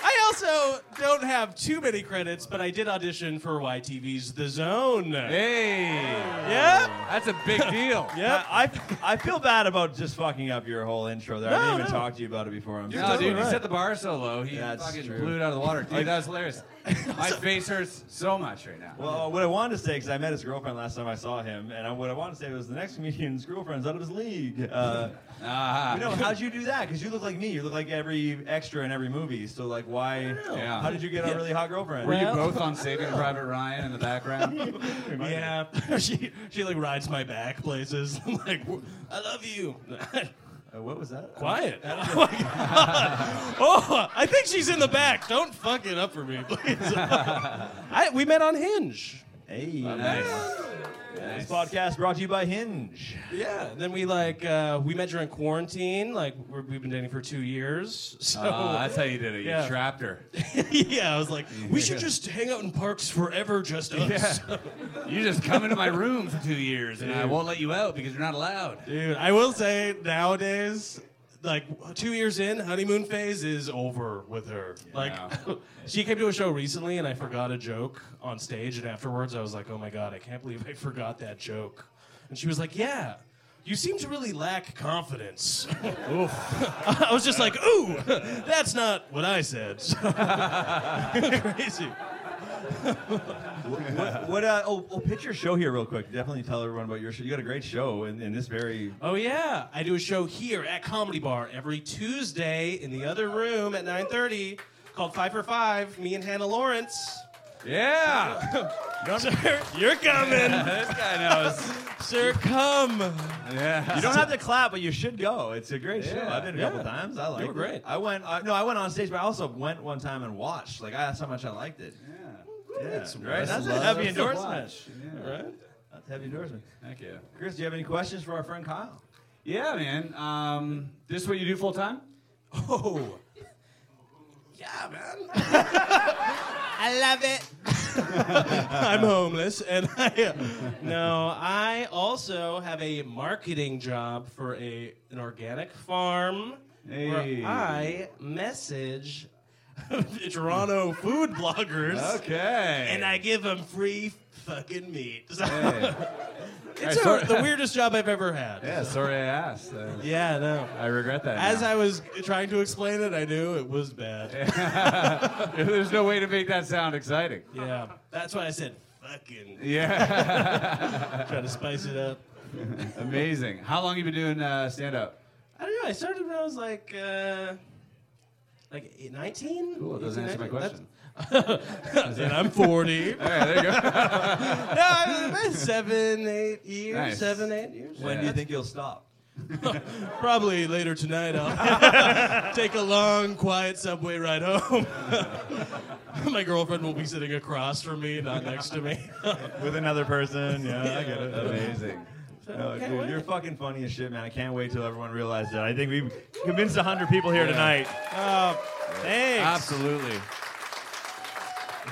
I also don't have too many credits, but I did audition for Y T V's The Zone. Hey. Yep. That's a big deal. Yep. I, I feel bad about just fucking up your whole intro there. No, I didn't even no. talk to you about it before. I'm no, totally dude, right. He set the bar so low, he That's fucking true. blew it out of the water. Dude, like, that was hilarious. My face hurts so much right now. Well, what I wanted to say, because I met his girlfriend last time I saw him, and I, what I wanted to say was the next comedian's girlfriend's out of his league. Uh, uh, you know, how'd you do that? Because you look like me. You look like every extra in every movie. So, like, why? Yeah. How did you get a really hot girlfriend? Were you both on Saving Private Ryan in the background? Yeah. she, she, like, rides my back places. I'm like, I love you. Uh, what was that? Quiet. I oh, my God. Oh, I think she's in the back. Don't fuck it up for me, please. I, we met on Hinge. Hey. Oh, nice. nice. This podcast brought to you by Hinge. Yeah. Then we like uh, we met during quarantine. Like we're, we've been dating for two years. So uh, that's how you did it. You yeah. trapped her. Yeah. I was like, we should just hang out in parks forever, just us. Yeah. You just come into my room for two years, and Dude. I won't let you out because you're not allowed. Dude, I will say nowadays, like two years in, honeymoon phase is over with her. Yeah. Like she came to a show recently, and I forgot a joke on stage, and afterwards I was like, oh my God, I can't believe I forgot that joke. And she was like, yeah, you seem to really lack confidence. Oof. I was just like, ooh, that's not what I said. Crazy. what, what, what uh, oh, oh, pitch your show here real quick. Definitely tell everyone about your show. You got a great show in, in this very... Oh, yeah. I do a show here at Comedy Bar every Tuesday in the other room at nine thirty called Five for Five, me and Hannah Lawrence. Yeah. Sir, you're coming. Yeah, this guy knows. Sir, come. Yeah. You don't have to clap, but you should go. It's a great yeah. show. I've been a couple yeah. times. I like it. You were great. I went, uh, no, I went on stage, but I also went one time and watched. Like, I asked how much I liked it. Yeah. Yeah, that's right. That's a heavy endorsement. Yeah. Right? That's a heavy endorsement. Thank you. Chris, do you have any questions for our friend Kyle? Yeah, man. Um, this is what you do full time? Oh. Yeah, man. I love it. I'm homeless. and I, uh, No, I also have a marketing job for a an organic farm hey. where I message Toronto food bloggers. Okay. And I give them free fucking meat. Hey. It's hey, sorry, a, the weirdest job I've ever had. Yeah, so. sorry I asked. Uh, yeah, no. I regret that. As now. I was trying to explain it, I knew it was bad. There's no way to make that sound exciting. Yeah. That's why I said fucking. Yeah. Try to spice it up. Amazing. How long have you been doing uh, stand-up? I don't know. I started when I was like... Uh, Like nineteen? Cool, it doesn't answer my question. And I'm forty. All right, there you go. No, I've been seven, eight years. Nice. Seven, eight years. When yeah. do you think you'll stop? Probably later tonight. I'll take a long, quiet subway ride home. My girlfriend will be sitting across from me, not next to me. With another person. Yeah, yeah, I get it. Amazing. No, dude, you're fucking funny as shit, man. I can't wait till everyone realizes that. I think we've convinced one hundred people here yeah. tonight. Uh, thanks. Absolutely.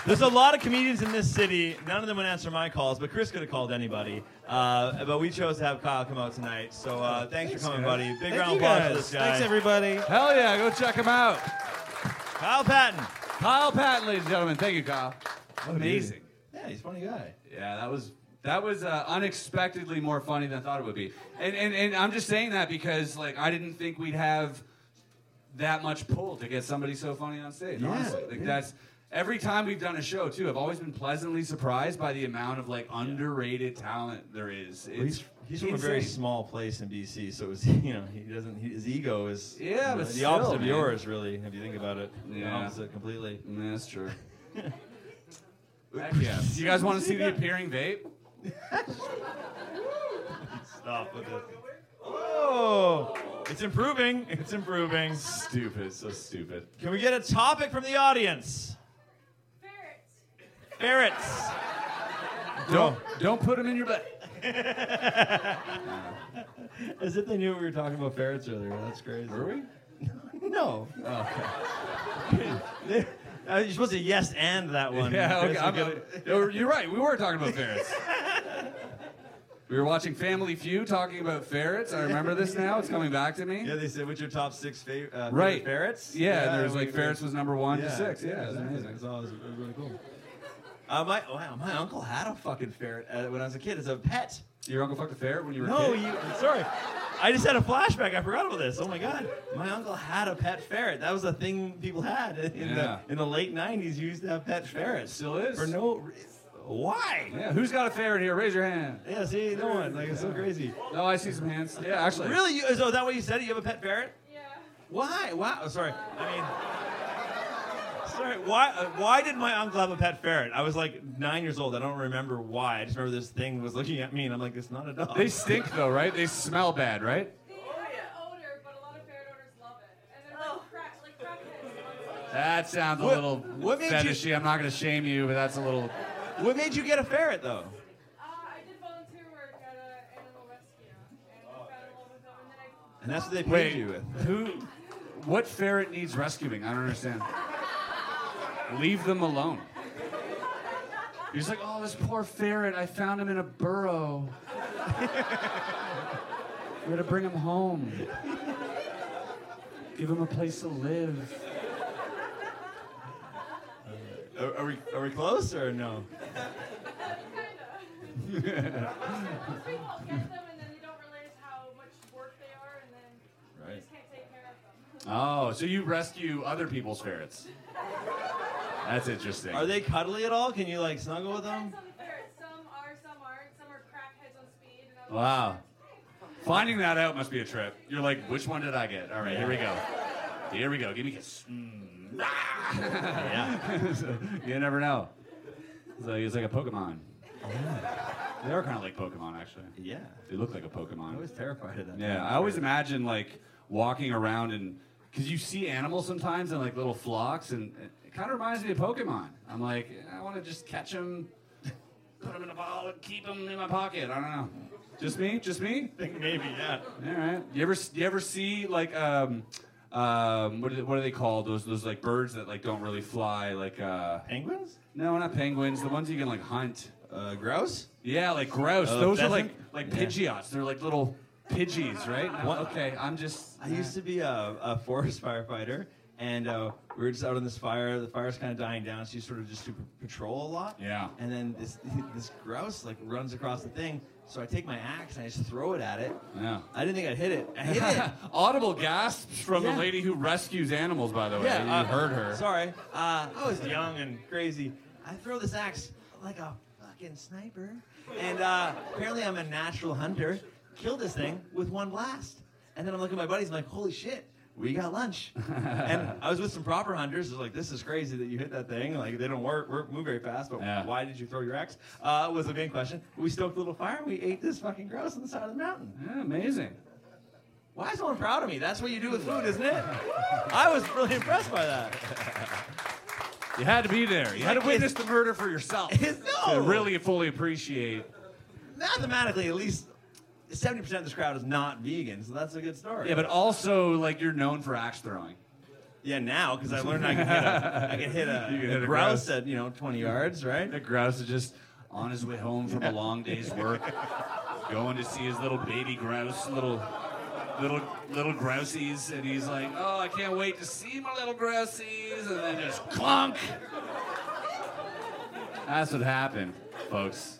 There's a lot of comedians in this city. None of them would answer my calls, but Chris could have called anybody. Uh, but we chose to have Kyle come out tonight. So uh, thanks, thanks for coming, guys. buddy. Big Thank round of applause for this guy. Thanks, everybody. Hell yeah. Go check him out. Kyle Patton. Kyle Patton, ladies and gentlemen. Thank you, Kyle. What Amazing. Yeah, he's a funny guy. Yeah, that was... That was uh, unexpectedly more funny than I thought it would be. And, and and I'm just saying that because, like, I didn't think we'd have that much pull to get somebody so funny on stage, yeah, honestly. Like, yeah. that's... Every time we've done a show, too, I've always been pleasantly surprised by the amount of, like, yeah. underrated talent there is. It's well, he's he's from a very small place in B C, so, it's, you know, he doesn't... His ego is... Yeah, but the still, opposite man. of yours, really, if you think about it. Yeah. The opposite completely. Mm, that's true. Heck yeah. You guys want to see the appearing vape? Stop with it. Oh, it's improving. It's improving. Stupid. So stupid. Can we get a topic from the audience? Ferrets. Ferrets. Don't don't put them in your butt. As if they knew we were talking about ferrets earlier. That's crazy. Were we? No. Oh, okay. Uh, you're supposed to yes and that one. Yeah, okay, I'm, uh, you're right. We were talking about ferrets. We were watching Family Feud, talking about ferrets. I remember this now. It's coming back to me. Yeah, they said, what's your top six fav- uh, right. favorite ferrets? Yeah, yeah, and there was like, ferrets was number one yeah, to six. Yeah, yeah, it was amazing. It was, always, it was really cool. Uh, my, wow, my uncle had a fucking ferret uh, when I was a kid as a pet. Your uncle fucked a ferret when you were no, a kid? No, sorry. I just had a flashback. I forgot about this. Oh, my God. My uncle had a pet ferret. That was a thing people had in, yeah. the, in the late nineties. You used to have pet ferrets. Still is. For no reason. Why? Yeah, who's got a ferret here? Raise your hand. Yeah, see, no one. Like, it's yeah. so crazy. No, I see some hands. Yeah, actually. Really? You, is that what you said? You have a pet ferret? Yeah. Why? Wow. Oh, sorry. I mean... Sorry, why uh, why did my uncle have a pet ferret? I was like nine years old. I don't remember why. I just remember this thing was looking at me, and I'm like, it's not a dog. They stink, though, right? They smell bad, right? They oh, have yeah. an odor, but a lot of ferret owners love it. And they're like, oh. crack, like crackheads. That sounds what, a little what made fetishy. You... I'm not going to shame you, but that's a little... What made you get a ferret, though? Uh, I did volunteer work at an animal rescue. And oh, got along with them, and then I... And that's what they paid Wait, you with. Who? What ferret needs rescuing? I don't understand. Leave them alone. You're just like, oh, this poor ferret. I found him in a burrow. We're gonna bring him home. Give him a place to live. Uh, are, are we are we close or no? Kinda. People get them and then they don't realize how much work they are, and then right. you just can't take care of them. Oh, so you rescue other people's ferrets. That's interesting. Are they cuddly at all? Can you, like, snuggle with them? Some are, some aren't. Some are crackheads on speed. And wow. Finding that out must be a trip. You're like, which one did I get? All right, yeah. here we go. Here we go. Give me a kiss. Mm. yeah. So, you never know. So it's like a Pokemon. Oh, yeah. They are kind of like Pokemon, actually. Yeah. They look like a Pokemon. I was terrified of that. Yeah, I always imagine, like, walking around and... Because you see animals sometimes in, like, little flocks and... It kind of reminds me of Pokemon. I'm like, I want to just catch him, put him in a ball, and keep him in my pocket. I don't know. Just me? Just me? I think maybe, yeah. All right. You ever, you ever see like um, um, what are they, what are they called? Those those like birds that like don't really fly, like uh. Penguins? No, not penguins. The ones you can like hunt. Uh, grouse? Yeah, like grouse. Uh, those are like like yeah. pidgeots. They're like little pidgeys, right? What? Okay, I'm just. I used to be a, a forest firefighter. And uh, we were just out on this fire. The fire's kind of dying down. So you sort of just do patrol a lot. Yeah. And then this this grouse like runs across the thing. So I take my axe and I just throw it at it. Yeah. I didn't think I'd hit it. I hit it. Audible gasps from yeah. the lady who rescues animals, by the way. Yeah. You uh, heard her. Sorry. Uh, I was young and crazy. I throw this axe like a fucking sniper. And uh, apparently I'm a natural hunter. Killed this thing with one blast. And then I'm looking at my buddies. I'm like, holy shit. We got lunch. And I was with some proper hunters. I was like, this is crazy that you hit that thing. Like, they don't work, work move very fast, but yeah. why did you throw your axe? Uh, was the main question. We stoked a little fire, and we ate this fucking grouse on the side of the mountain. Yeah, amazing. Why is no one proud of me? That's what you do with food, isn't it? I was really impressed by that. You had to be there. You had like, to witness the murder for yourself. No. To really fully appreciate. Mathematically, at least... seventy percent of this crowd is not vegan, so that's a good story. Yeah, but also, like, you're known for axe throwing. Yeah, now, because I learned I could hit a, I could hit a, could a, hit a grouse, grouse at, you know, twenty yards, right? A grouse is just on his way home from yeah. a long day's work, going to see his little baby grouse, little little, little grousies, and he's like, oh, I can't wait to see my little grousies, and then just clunk. That's what happened, folks.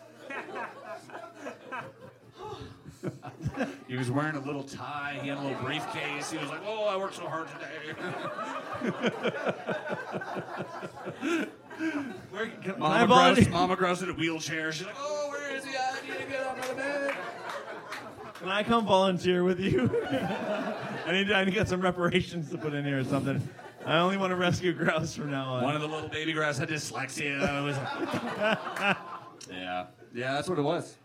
He was wearing a little tie. He had a little briefcase. He was like, oh, I worked so hard today. Where, can, Mama, Grouse, Mama Grouse in a wheelchair. She's like, oh, where is he? I need to get up out of bed. Can I come volunteer with you? I need to, I need to get some reparations to put in here or something. I only want to rescue grouse from now on. One of the little baby grouse had dyslexia. I was like, yeah. Yeah, that's what it was.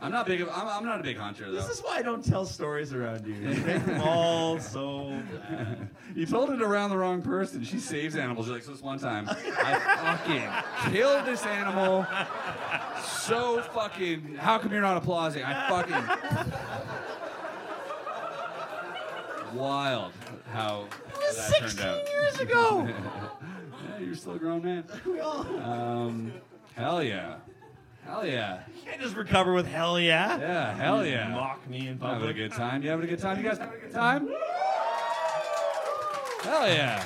I'm not big. Of, I'm, I'm not a big hunter, though. This is why I don't tell stories around you. You make them all so bad. You told it around the wrong person. She saves animals. You're like, so this one time, I fucking killed this animal. So fucking. How come you're not applauding? I fucking. Wild. How it was that sixteen turned out. Years ago. Yeah, you're still a grown man. We all. Um, hell yeah. Hell yeah. You can't just recover with hell yeah. Yeah, hell yeah. Mock me in public. Having a good time. You having a good time? You guys having a good time? Hell yeah.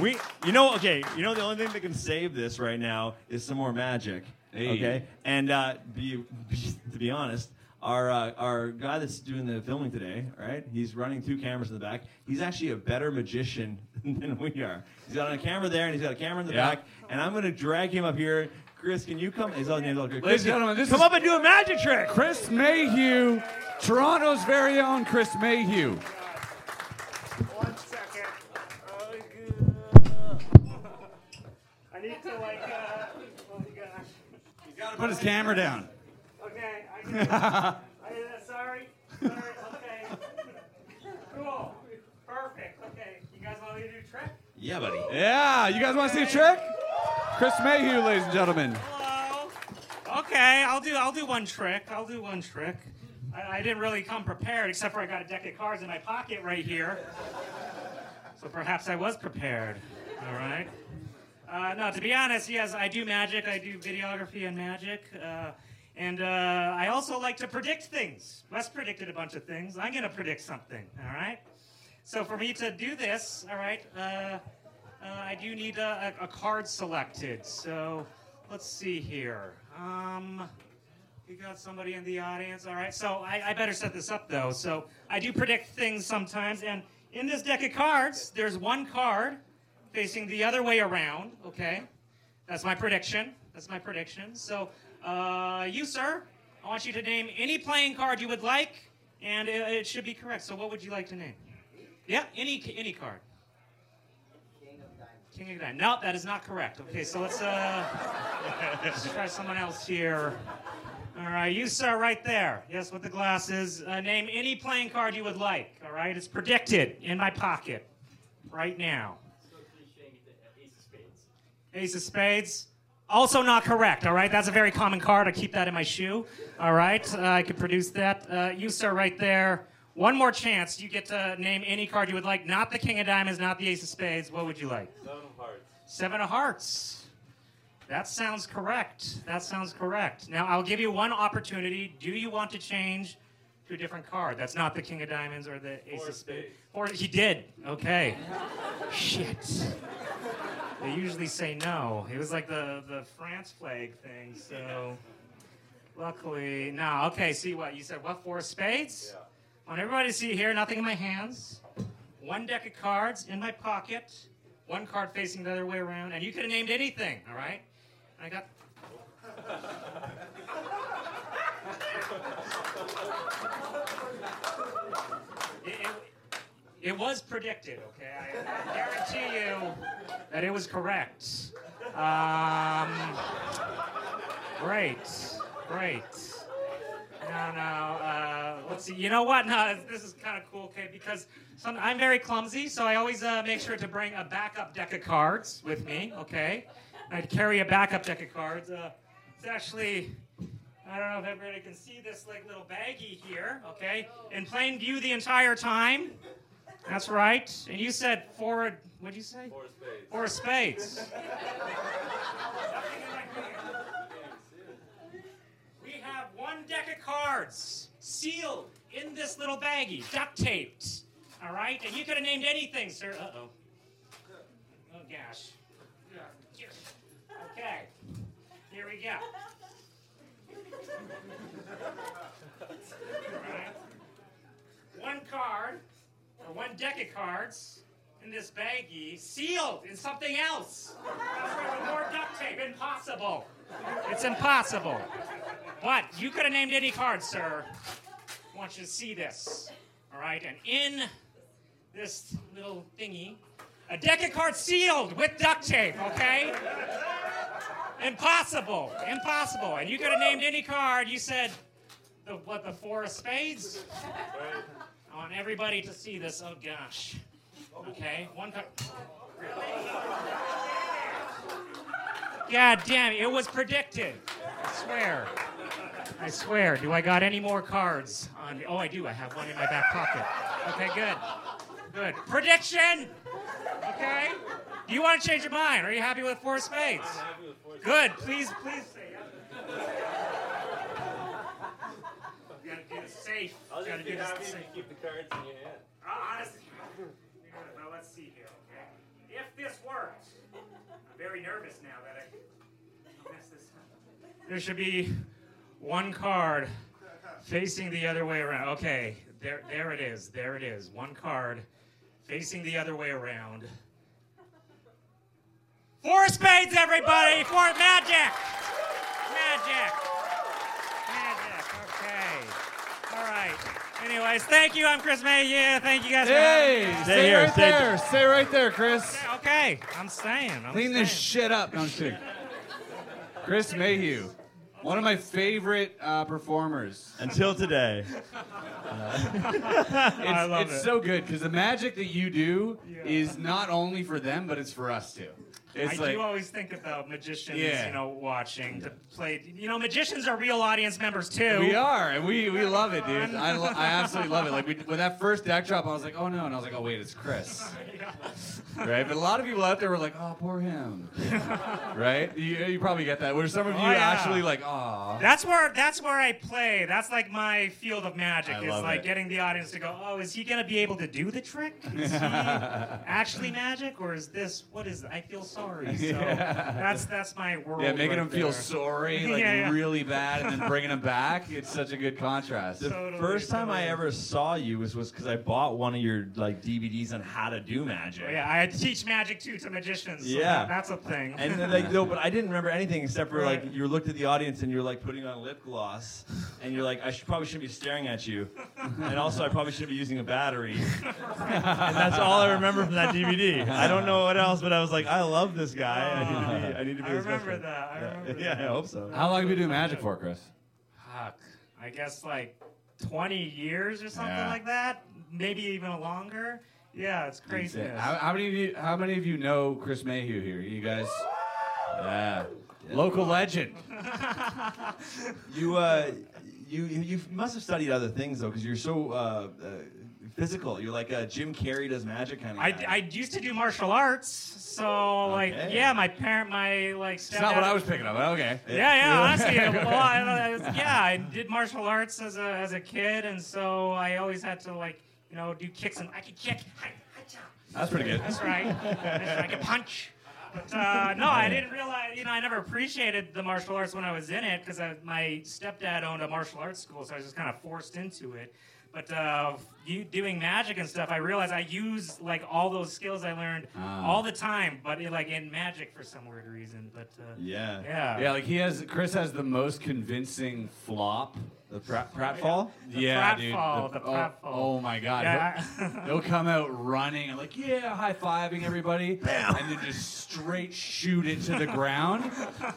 We, you know, okay, you know the only thing that can save this right now is some more magic. Hey. Okay? And uh, be, be, to be honest, our uh, our guy that's doing the filming today, right? He's running two cameras in the back. He's actually a better magician than we are. He's got a camera there, and he's got a camera in the yeah. back. And I'm going to drag him up here. Chris, can you come? His other name's all good. Chris, come is... up and do a magic trick. Chris Mayhew, Toronto's very own Chris Mayhew. I need to, like, uh, oh my gosh. He's got to put his camera down. Okay, I did it. I did it. Sorry. Sorry, okay. Cool. Perfect. Okay, you guys want to do a trick? Yeah, buddy. Yeah, you guys okay. want to see a trick? Chris Mayhew, ladies and gentlemen. Hello. Okay, I'll do, I'll do one trick. I'll do one trick. I, I didn't really come prepared, except for I got a deck of cards in my pocket right here. So perhaps I was prepared. All right. Uh, no, to be honest, yes, I do magic. I do videography and magic. Uh, and uh, I also like to predict things. Wes predicted a bunch of things. I'm going to predict something, all right? So for me to do this, all right, uh, uh, I do need a, a, a card selected. So let's see here. Um, we got somebody in the audience, all right? So I, I better set this up, though. So I do predict things sometimes. And in this deck of cards, there's one card facing the other way around, okay? That's my prediction. That's my prediction. So, uh, you, sir, I want you to name any playing card you would like, and it, it should be correct. So what would you like to name? Yeah, any any card. King of Diamonds. King of Diamonds. No, that is not correct. Okay, so let's, uh, let's try someone else here. All right, you, sir, right there. Yes, with the glasses. Uh, name any playing card you would like, all right? It's predicted in my pocket right now. Ace of Spades, also not correct, all right? That's a very common card. I keep that in my shoe, all right? Uh, I could produce that. Uh, you, sir, right there. One more chance. You get to name any card you would like. Not the King of Diamonds, not the Ace of Spades. What would you like? Seven of Hearts. Seven of Hearts. That sounds correct. That sounds correct. Now, I'll give you one opportunity. Do you want to change to a different card? That's not the King of Diamonds or the Ace Four of Spades. Or he did. Okay. Shit. They usually say no. It was like the, the France flag thing, so luckily, no. Okay, see what? You said what? Four of Spades? Yeah. I want everybody to see here, nothing in my hands. One deck of cards in my pocket. One card facing the other way around, and you could have named anything, all right? I got... it, it, It was predicted, okay? I guarantee you that it was correct. Um, great, great. No, no, uh, let's see. You know what? No, this is kind of cool, okay? Because some, I'm very clumsy, so I always uh, make sure to bring a backup deck of cards with me, okay? I'd carry a backup deck of cards. Uh, it's actually... I don't know if everybody can see this like little baggie here, okay? In plain view the entire time. That's right. And you said forward, what'd you say? Four spades. Four spades. We have one deck of cards sealed in this little baggie, duct taped. All right? And you could have named anything, sir. Uh-oh. Oh, gosh. Okay. Here we go. Right. One card, or one deck of cards, in this baggie, sealed in something else. That's right, with more duct tape. Impossible. It's impossible. But you could have named any card, sir. I want you to see this. All right, and in this little thingy, a deck of cards sealed with duct tape, okay? Impossible. Impossible. And you could have named any card. You said, the, what, the Four of Spades? Right. I want everybody to see this. Oh, gosh. Okay. One card. Really? God damn it. It was predicted. I swear. I swear. Do I got any more cards on me? Oh, I do. I have one in my back pocket. Okay, good. Good. Prediction. Okay. Do you want to change your mind? Are you happy with Four of Spades? I'm happy with Four of Spades. Good. Please, please say yes. gotta do this safe. I'll just be happy to keep the cards in your hand. Uh, honestly, now let's see here, okay? If this works, I'm very nervous now that I messed this up. There should be one card facing the other way around. Okay, there, there it is, there it is. One card facing the other way around. Four spades, everybody, for magic! Magic. Magic, okay. All right. Anyways, thank you. I'm Chris Mayhew. Thank you guys hey, for having me. Stay, stay right stay there. Stay. stay right there, Chris. Okay, okay. I'm staying. I'm Clean staying. this shit up. No, I'm kidding. Chris Mayhew, one of my favorite uh, performers. Until today. Uh, it's I love it's it. so good because the magic that you do yeah. is not only for them, but it's for us too. It's I like, do always think about magicians, yeah. you know, watching to play. You know, magicians are real audience members too. We are, and we, we love it, dude. I, lo- I absolutely love it. Like we, with that first deck drop, I was like, oh no, and I was like, oh wait, it's Chris, yeah. right? But a lot of people out there were like, oh, poor him, right? You, you probably get that. Where some of you oh, yeah. actually like, oh. That's where that's where I play. That's like my field of magic. I is like it. getting the audience to go, oh, is he gonna be able to do the trick? Is he actually magic, or is this what is? I feel so. Sorry, so yeah. that's that's my world. Yeah, making right them there. feel sorry, like yeah, yeah. really bad, and then bringing them back—it's such a good contrast. The totally, first time totally. I ever saw you was was because I bought one of your like D V Ds on how to do magic. Yeah, I teach magic too to magicians. So yeah, that's a thing. And then like no, but I didn't remember anything except for right. like you looked at the audience and you're like putting on lip gloss, and you're like I should, probably shouldn't be staring at you, and also I probably shouldn't be using a battery. And that's all I remember from that D V D. I don't know what else, but I was like I love. Love this guy. Uh, I need to be. I need to be. I his remember best that. I yeah. remember. Yeah, that. I hope so. How long have you been doing magic for, Chris? Fuck, I guess like twenty years or something yeah. like that. Maybe even longer. Yeah, it's crazy. It. How, how many of you? How many of you know Chris Mayhew here? You guys? Yeah. yeah. Local legend. you uh, you you must have studied other things though, because you're so. Uh, uh, Physical, you're like a Jim Carrey does magic kind of. I, guy. I used to do martial arts, so like okay. yeah, my parent, my like. It's not what I was picking up. Okay. Yeah, yeah, honestly, well, I, I was, yeah, I did martial arts as a as a kid, and so I always had to like you know do kicks and I could kick. That's pretty good. That's right. I could punch. But uh, no, I didn't realize, you know, I never appreciated the martial arts when I was in it because my stepdad owned a martial arts school, so I was just kind of forced into it. But uh, you doing magic and stuff, I realized I use like all those skills I learned um. all the time, but it, like in magic for some weird reason. But uh, yeah, yeah, yeah. Like he has, Chris has the most convincing flop, the prat, pratfall. Yeah, the yeah pratfall, dude. The, the oh, pratfall. Oh my god. Yeah. He'll, he'll come out running and like yeah, high fiving everybody, bam, and then just straight shoot it to the ground,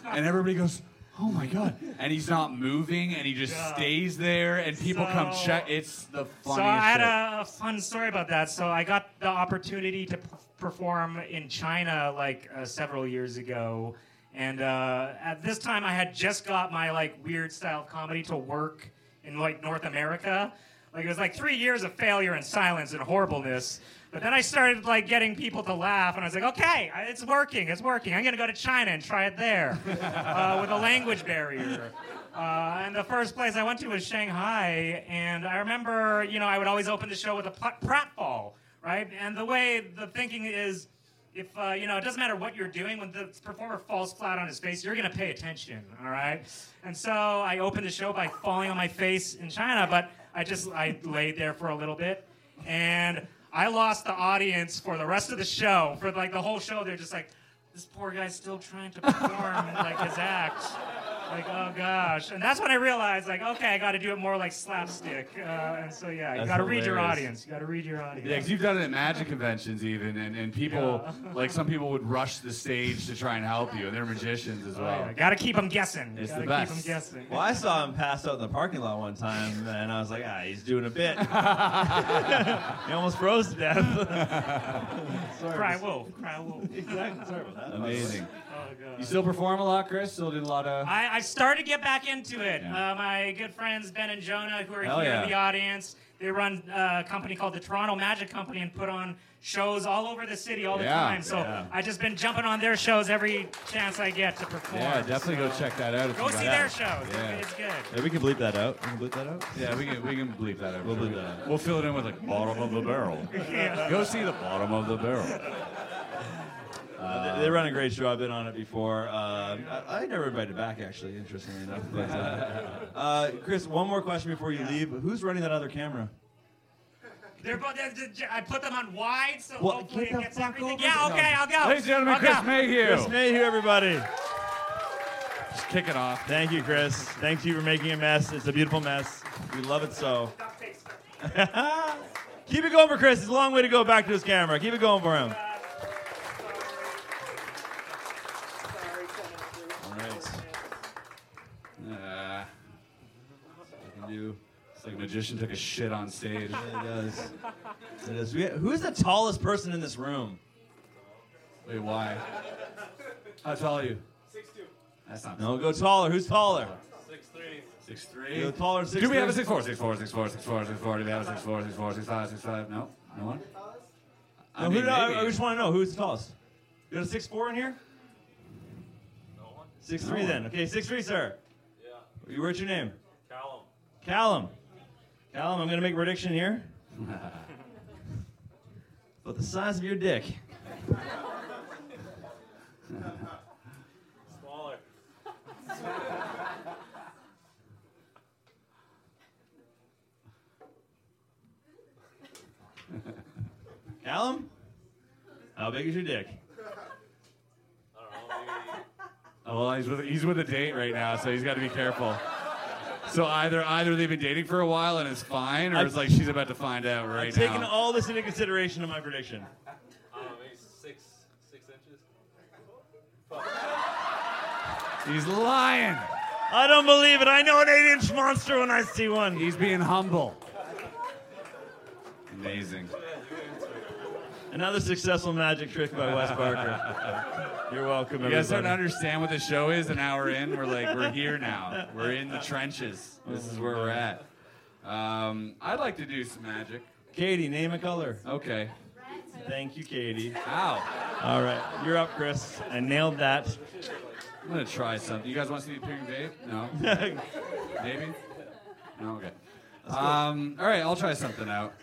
and everybody goes. Oh my god. And he's not moving and he just yeah. stays there and people so, come check. It's the funniest thing. So I had a, a fun story about that. So I got the opportunity to p- perform in China like uh, several years ago. And uh, at this time I had just got my like weird style of comedy to work in like North America. Like it was like three years of failure and silence and horribleness. But then I started like getting people to laugh, and I was like, okay, it's working, it's working. I'm gonna go to China and try it there, uh, with a language barrier. Uh, and the first place I went to was Shanghai, and I remember, you know, I would always open the show with a pratfall, right? And the way the thinking is, if uh, you know, it doesn't matter what you're doing. When the performer falls flat on his face, you're gonna pay attention, all right? And so I opened the show by falling on my face in China, but I just I laid there for a little bit, and I lost the audience for the rest of the show. For like the whole show, they're just like, this poor guy's still trying to perform like his act. Like, oh gosh. And that's when I realized, like, okay, I gotta do it more like slapstick. Uh, and so yeah, you that's gotta hilarious. read your audience. You gotta read your audience. Yeah, because you've done it at magic conventions even, and, and people, yeah. like some people would rush the stage to try and help you, and they're magicians as well. Oh, yeah. Gotta keep them guessing. It's gotta the best. Keep them guessing. Well, I saw him pass out in the parking lot one time, and I was like, ah, he's doing a bit. He almost froze to death. Sorry, cry wolf, cry wolf. Exactly. Sorry about that. Amazing. Oh, God. You still perform a lot, Chris? Still did a lot of... I, I started to get back into it. Yeah. Uh, my good friends Ben and Jonah, who are Hell here yeah. in the audience, they run a company called the Toronto Magic Company and put on shows all over the city all the yeah, time. So yeah. I've just been jumping on their shows every chance I get to perform. Yeah, definitely so go check that out. If go you see their out. shows. Yeah. It's good. Yeah, we can bleep that out. We can bleep that out? Yeah, we can, we can bleep that out. We'll bleep that out. We'll fill it in with like Bottom of the Barrel. Yeah. Go see the Bottom of the Barrel. Uh, they, they run a great show. I've been on it before. Uh, I, I never invited back, actually, interestingly enough. But, uh, uh, Chris, one more question before you leave. Who's running that other camera? They're both, they're, they're, I put them on wide, so well, hopefully get it gets everything. Yeah, okay, I'll go. Ladies and gentlemen, I'll Chris go. Mayhew. Chris Mayhew, everybody. Just kick it off. Thank you, Chris. Thank you for making a mess. It's a beautiful mess. We love it so. Keep it going for Chris. It's a long way to go back to his camera. Keep it going for him. It's like a magician took a shit on stage. It does. It is. Who's the tallest person in this room? Wait, why? How tall are you? six two. That's not. No, go taller. Who's taller? six three. six three. Go taller. six three. Do we have a six four? six four. six four. six four. six four. Do we have a six four? six four. six five. six five. No. No one. I no, mean, who, I, I just want to know who's the tallest. You got a six four in here? No one. six three no then. Okay, six three, sir. Yeah. What's your name? Callum. Callum. Callum, I'm going to make a prediction here. About the size of your dick. Smaller. Callum, how big is your dick? I don't know. Oh, well, he's with, he's with a date right now, so he's got to be careful. So either either they've been dating for a while and it's fine, or it's like she's about to find out right now. I've taken all this into consideration in my prediction. I don't know, maybe six, six inches? Fuck. He's lying. I don't believe it. I know an eight-inch monster when I see one. He's being humble. Amazing. Another successful magic trick by Wes Barker. You're welcome, everybody. You guys starting to understand what the show is an hour in? We're like, we're here now. We're in the trenches. This is where we're at. Um, I'd like to do some magic. Katie, name a color. Okay. Thank you, Katie. Ow. All right. You're up, Chris. I nailed that. I'm going to try something. You guys want to see me picking vape? No? Maybe? No? Okay. Um, all right, I'll try something out.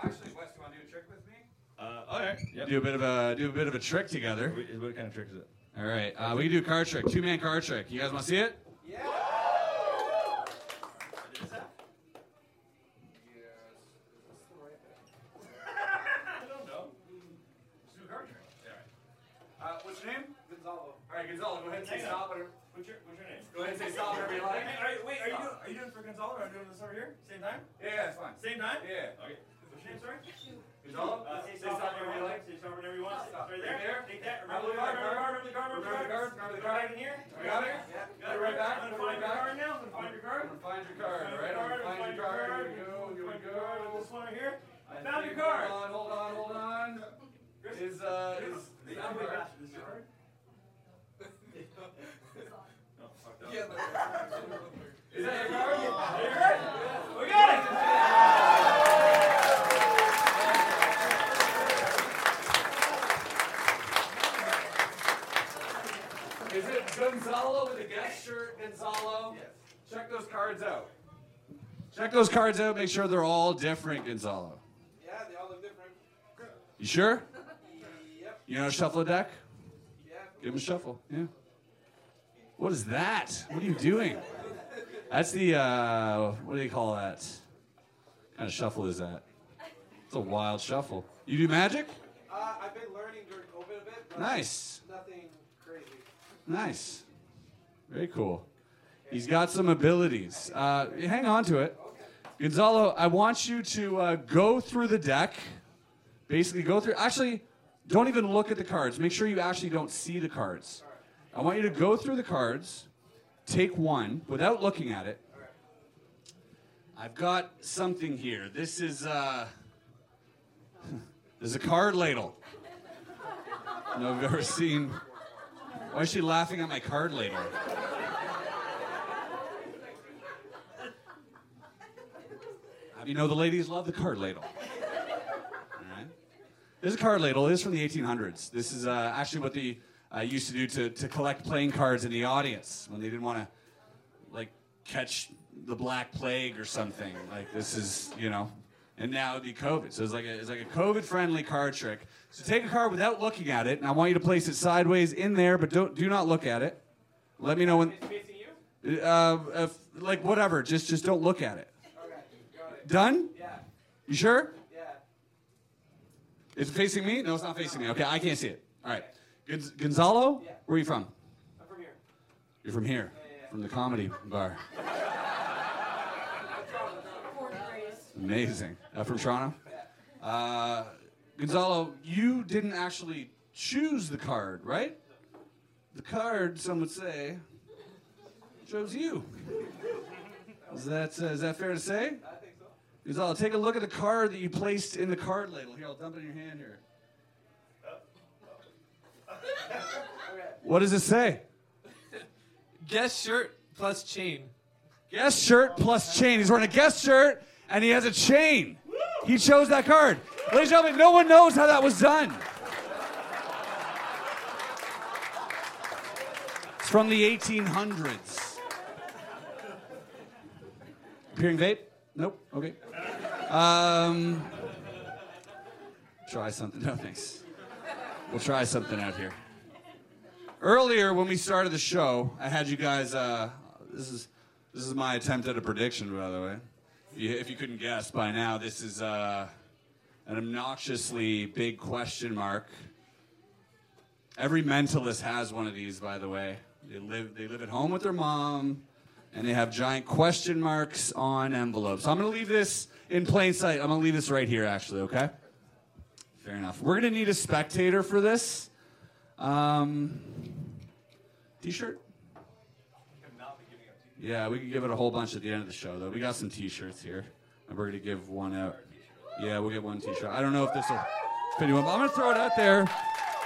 Actually, Wes, do you want to do a trick with me? Uh, all right. Yep. Do a bit of a do a bit of a trick together. What kind of trick is it? All right. Uh, we can do a card trick, two-man card trick. You guys want to see it? Yeah. Yes. I don't know. Let's do a card trick. All right. Uh, what's your name? Gonzalo. All right, Gonzalo. Go ahead and say stop. Whatever. What's your What's your name? Go ahead and say stop whenever you like. All right. Wait. Are you doing, Are you doing for Gonzalo? Or are you doing this over here? Same time? Yeah. Yeah, it's fine. Same time? Yeah. Okay. What's your name, sorry? Gonzalo? Uh, say stop whenever you like. Say stop whenever you want. Stop. Right there. Right there. Take that. Remember the guard. Remember the guard. Remember the guard. Remember the guard. Right in here. You got it? Yeah. Got it right back. I'm going to find your card now. I'm going to find your card. I'm going to find your card. All right. I'm going to find your card. Here we go. Here we go. This one right here. I found your card. Hold on. Hold on. Hold on. Is, uh, is the number. Is your card? No. Fuck that. Is that your card? Your card? We got it. Is it Gonzalo with a guest shirt, Gonzalo? Yes. Check those cards out. Check those cards out. Make sure they're all different, Gonzalo. Yeah, they all look different. You sure? Yep. You know, shuffle a deck? Yeah. Give them a shuffle. Yeah. What is that? What are you doing? That's the, uh, what do you call that? What kind of shuffle is that? It's a wild shuffle. You do magic? Uh, I've been learning during COVID a bit. But nice. Nothing... Nice. Very cool. He's got some abilities. Uh, hang on to it. Gonzalo, I want you to uh, go through the deck. Basically go through... Actually, don't even look at the cards. Make sure you actually don't see the cards. I want you to go through the cards, take one without looking at it. I've got something here. This is... Uh, this is a card ladle. I don't know if you've ever seen... Why is she laughing at my card ladle? You know, the ladies love the card ladle. All right. This is a card ladle. It is from the eighteen hundreds. This is uh, actually what they uh, used to do to, to collect playing cards in the audience when they didn't want to, like, catch the Black Plague or something. Like, this is, you know... And now it'd be COVID. So it's like a, it's like a COVID-friendly card trick. So take a card without looking at it, and I want you to place it sideways in there, but don't do not look at it. Let me know when. It's facing you? Uh, if, like whatever. Just just don't look at it. Okay, got it. Done? Yeah. You sure? Yeah. Is it facing me? No, it's not facing me. Okay, I can't see it. All right. Gonz- Gonzalo? Yeah. Where are you from? I'm from here. You're from here? Yeah, yeah, yeah. From the Comedy Bar. Amazing. Uh, from Toronto? Uh, Gonzalo, you didn't actually choose the card, right? The card, some would say, chose you. Is that, uh, is that fair to say? I think so. Gonzalo, take a look at the card that you placed in the card ladle. Here, I'll dump it in your hand here. What does it say? Guest shirt plus chain. Guest shirt plus chain. He's wearing a guest shirt. And he has a chain. He chose that card. Ladies and gentlemen, no one knows how that was done. It's from the eighteen hundreds. Appearing vape? Nope. Okay. Um, try something. No, thanks. We'll try something out here. Earlier, when we started the show, I had you guys. Uh, this is this is my attempt at a prediction, by the way. If you couldn't guess by now, this is uh, an obnoxiously big question mark. Every mentalist has one of these, by the way. They live they live at home with their mom, and they have giant question marks on envelopes. So I'm going to leave this in plain sight. I'm going to leave this right here, actually, okay? Fair enough. We're going to need a spectator for this. Um, T-shirt? Yeah, we can give it a whole bunch at the end of the show, though. We got some T-shirts here, and we're going to give one out. Yeah, we'll get one T-shirt. I don't know if this will fit anyone, but I'm going to throw it out there.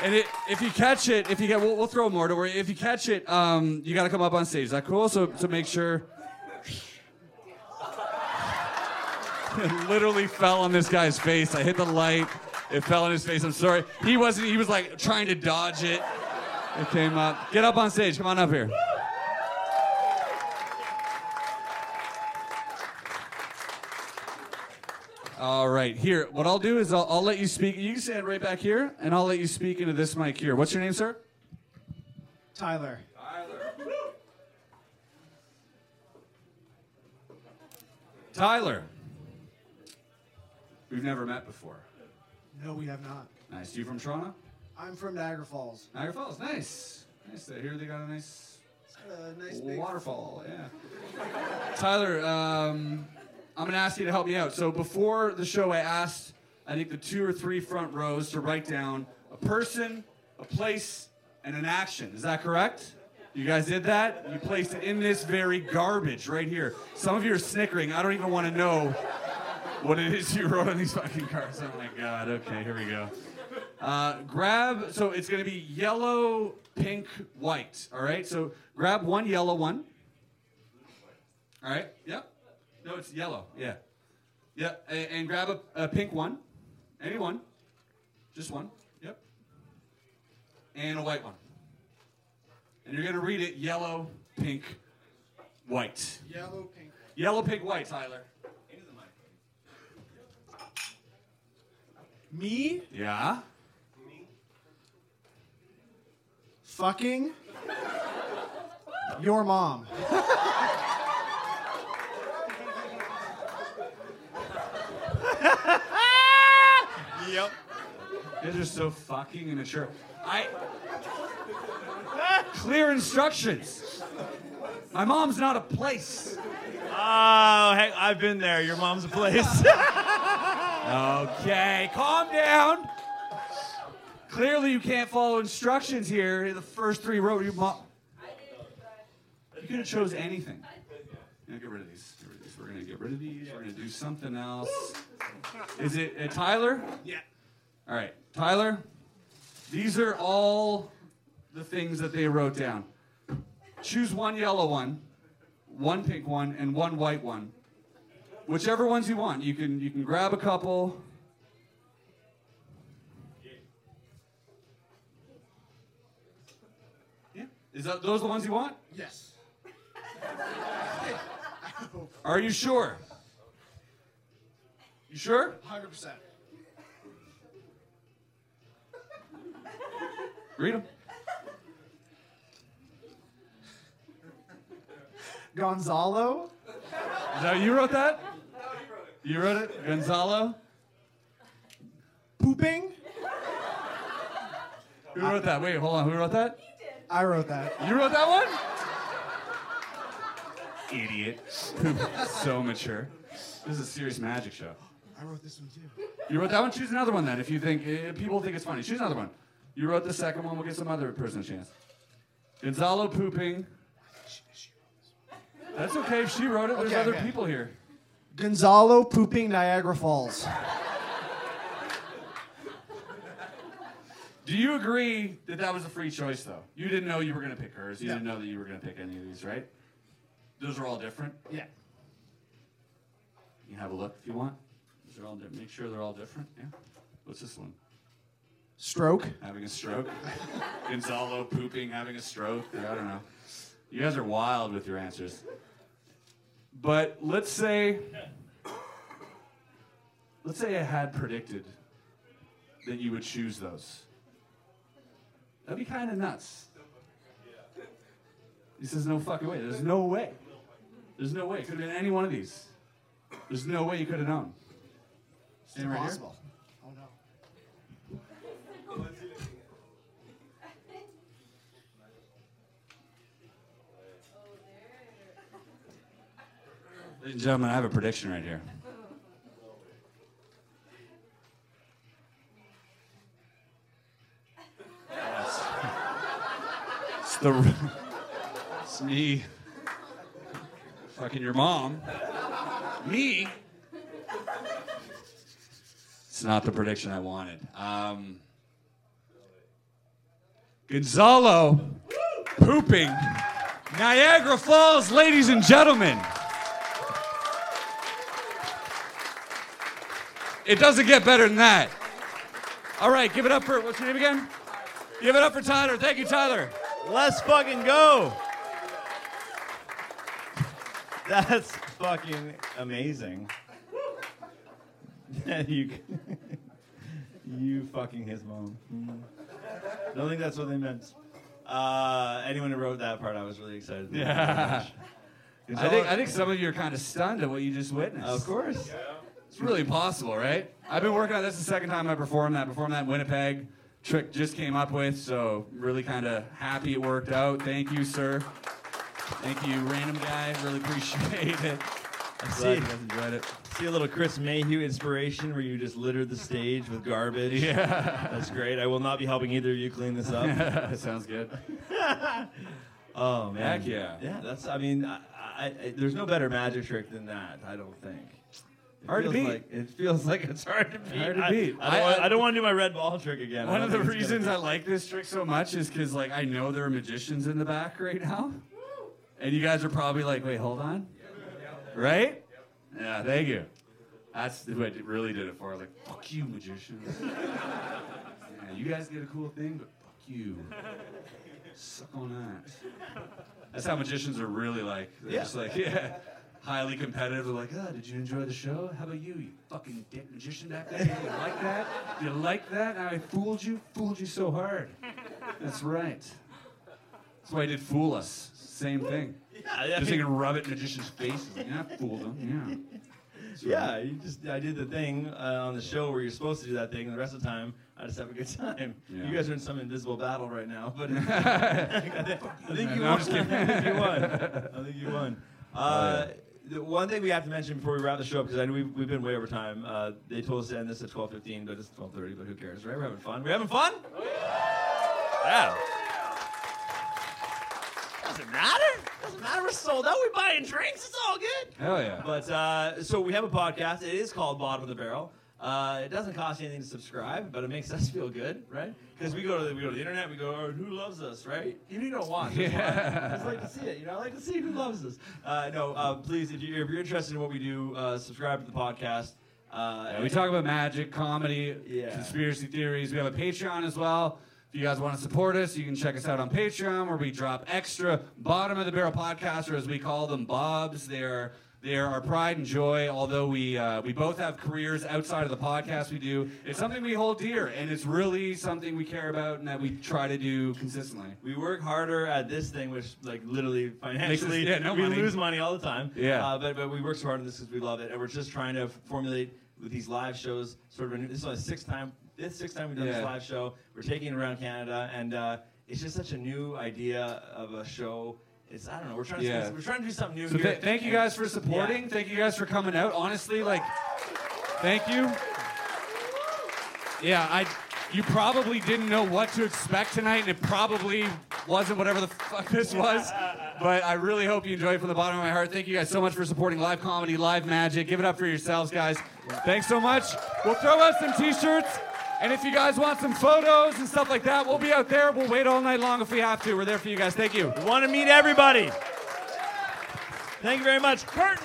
And it, if you catch it, if you get, we'll, we'll throw more. Don't worry. If you catch it, um, you got to come up on stage. Is that cool? So, so make sure. It literally fell on this guy's face. I hit the light. It fell on his face. I'm sorry. He wasn't. He was, like, trying to dodge it. It came up. Get up on stage. Come on up here. All right, here, what I'll do is I'll, I'll let you speak. You can stand right back here, and I'll let you speak into this mic here. What's your name, sir? Tyler. Tyler. Tyler. We've never met before. No, we have not. Nice. You from Toronto? I'm from Niagara Falls. Niagara Falls, nice. Nice. I hear they got a nice, uh, nice big waterfall. Yeah. Tyler, um... I'm going to ask you to help me out. So before the show, I asked, I think, the two or three front rows to write down a person, a place, and an action. Is that correct? You guys did that? You placed it in this very garbage right here. Some of you are snickering. I don't even want to know what it is you wrote on these fucking cards. Oh, my God. Okay, here we go. Uh, grab, so it's going to be yellow, pink, white. All right? So grab one yellow one. All right? Yep. No, it's yellow, yeah. Yep, and, and grab a, a pink one. Any one. Just one, yep. And a white one. And you're going to read it yellow, pink, white. Yellow, pink. Yellow, pink, white, Tyler. Into the mic. Me? Yeah. Me? Fucking your mom. Yep. They're just so fucking immature. I... Clear instructions. My mom's not a place. Oh, hey, I've been there. Your mom's a place. Okay, calm down. Clearly you can't follow instructions here in the first three rows. Your mom... You could have chose anything. Yeah, get rid of these. Get rid of these. We're going to get rid of these. We're going to do something else. Is it uh, Tyler? Yeah. All right. Tyler, these are all the things that they wrote down. Choose one yellow one, one pink one, and one white one. Whichever ones you want. You can you can grab a couple. Yeah. Is that those the ones you want? Yes. Are you sure? You sure? one hundred percent. Read them. Gonzalo? Is that you wrote that? No, you wrote it. You wrote it? Gonzalo? Pooping? Who wrote that? Wait, hold on. Who wrote that? He did. I wrote that. You wrote that one? Idiot. So mature. This is a serious magic show. I wrote this one too. You wrote that one? Choose another one then. If you think, if people think it's funny, choose another one. You wrote the second one. We'll give some other person a chance. Gonzalo pooping. That's okay if she wrote it. There's okay, other okay. people here. Gonzalo pooping Niagara Falls. Do you agree that that was a free choice, though? You didn't know you were going to pick hers. You no. didn't know that you were going to pick any of these, right? Those are all different? Yeah. You can have a look if you want. These are all di- make sure they're all different. Yeah. What's this one? Stroke. Having a stroke. Gonzalo pooping, having a stroke. I don't know. You guys are wild with your answers. But let's say, let's say I had predicted that you would choose those. That'd be kind of nuts. He says, no fucking way. There's no way. There's no way. It could have been any one of these. There's no way you could have known. It's right impossible. Here. Oh, no. Ladies and gentlemen, I have a prediction right here. Yes. It's the... It's me. Fucking your mom. Me? It's not the prediction I wanted. Um, Gonzalo pooping Niagara Falls, ladies and gentlemen. It doesn't get better than that. All right, give it up for, what's your name again? Give it up for Tyler. Thank you, Tyler. Let's fucking go. That's fucking amazing. you, you fucking his mom. I don't think that's what they meant. Uh, anyone who wrote that part, I was really excited. Yeah. I think, I think some of you are kind of stunned at what you just witnessed. Of course. Yeah. It's really possible, right? I've been working on this the second time I performed that. Performed that in Winnipeg. Trick just came up with, so really kind of happy it worked out. Thank you, sir. Thank you, random guy. Really appreciate it. I see you guys enjoyed it. See a little Chris Mayhew inspiration where you just littered the stage with garbage. Yeah. That's great. I will not be helping either of you clean this up. That sounds good. Oh, man. Heck yeah. Yeah, that's, I mean, I, I, I, there's no better magic trick than that, I don't think. It hard to beat. Like, it feels like it's hard to beat. Hard to beat. I, I, don't, I, want, I don't want to do my red ball trick again. One of the reasons I like this trick so much is because, like, I know there are magicians in the back right now, and you guys are probably like, "Wait, hold on," right? Yeah, thank you. That's what it really did it for. Like, fuck you, magicians. Yeah, you guys get a cool thing, but fuck you. Suck on that. That's how magicians are really like. They're yeah. just like, yeah. Highly competitive. They're like, oh, did you enjoy the show? How about you, you fucking dick magician back there? You like that? You like that? I fooled you? Fooled you so hard. That's right. That's why he did fool us. Same thing. Yeah, yeah. Just like rub it in magician's faces. Like, yeah, I fooled him. Yeah. So, yeah, you just I did the thing uh, on the show where you're supposed to do that thing, and the rest of the time I just have a good time. Yeah. You guys are in some invisible battle right now, but I think you won. I think you won. I think you won. Uh, The one thing we have to mention before we wrap the show up, because I know we've, we've been way over time. Uh, they told us to end this at twelve fifteen, but it's twelve thirty, but who cares, right? We're having fun. We're having fun? Yeah. Doesn't matter. Doesn't matter. We're sold out. We're buying drinks. It's all good. Hell yeah. But, uh, so we have a podcast. It is called Bottom of the Barrel. Uh, it doesn't cost you anything to subscribe, but it makes us feel good, right? Because we go to the, we go to the internet, we go, oh, who loves us, right? You need to watch. Yeah. I just like to see it, you know. I like to see who loves us. Uh, no, uh, please, if, you, if you're interested in what we do, uh, subscribe to the podcast. Uh, yeah, we talk about magic, comedy, yeah. conspiracy theories. We have a Patreon as well. If you guys want to support us, you can check us out on Patreon, where we drop extra Bottom of the Barrel podcasts, or as we call them, Bobs. They're They're our pride and joy, although we uh, we both have careers outside of the podcast we do. It's something we hold dear, and it's really something we care about and that we try to do consistently. We work harder at this thing, which, like, literally financially, us, yeah, no we money. lose money all the time. Yeah. Uh, but, but we work so hard at this because we love it, and we're just trying to formulate with these live shows. Sort of, this is like sixth time, fifth, sixth time we've done yeah. this live show. We're taking it around Canada, and uh, it's just such a new idea of a show. It's, I don't know, we're trying to yeah. we're trying to do something new so here. Th- thank you guys for supporting. Yeah. Thank you guys for coming out. Honestly, like, thank you. Yeah, I you probably didn't know what to expect tonight, and it probably wasn't whatever the fuck this was. But I really hope you enjoyed it from the bottom of my heart. Thank you guys so much for supporting live comedy, live magic. Give it up for yourselves, guys. Thanks so much. We'll throw out some T-shirts. And if you guys want some photos and stuff like that, we'll be out there. We'll wait all night long if we have to. We're there for you guys. Thank you. We want to meet everybody. Thank you very much. Curtain.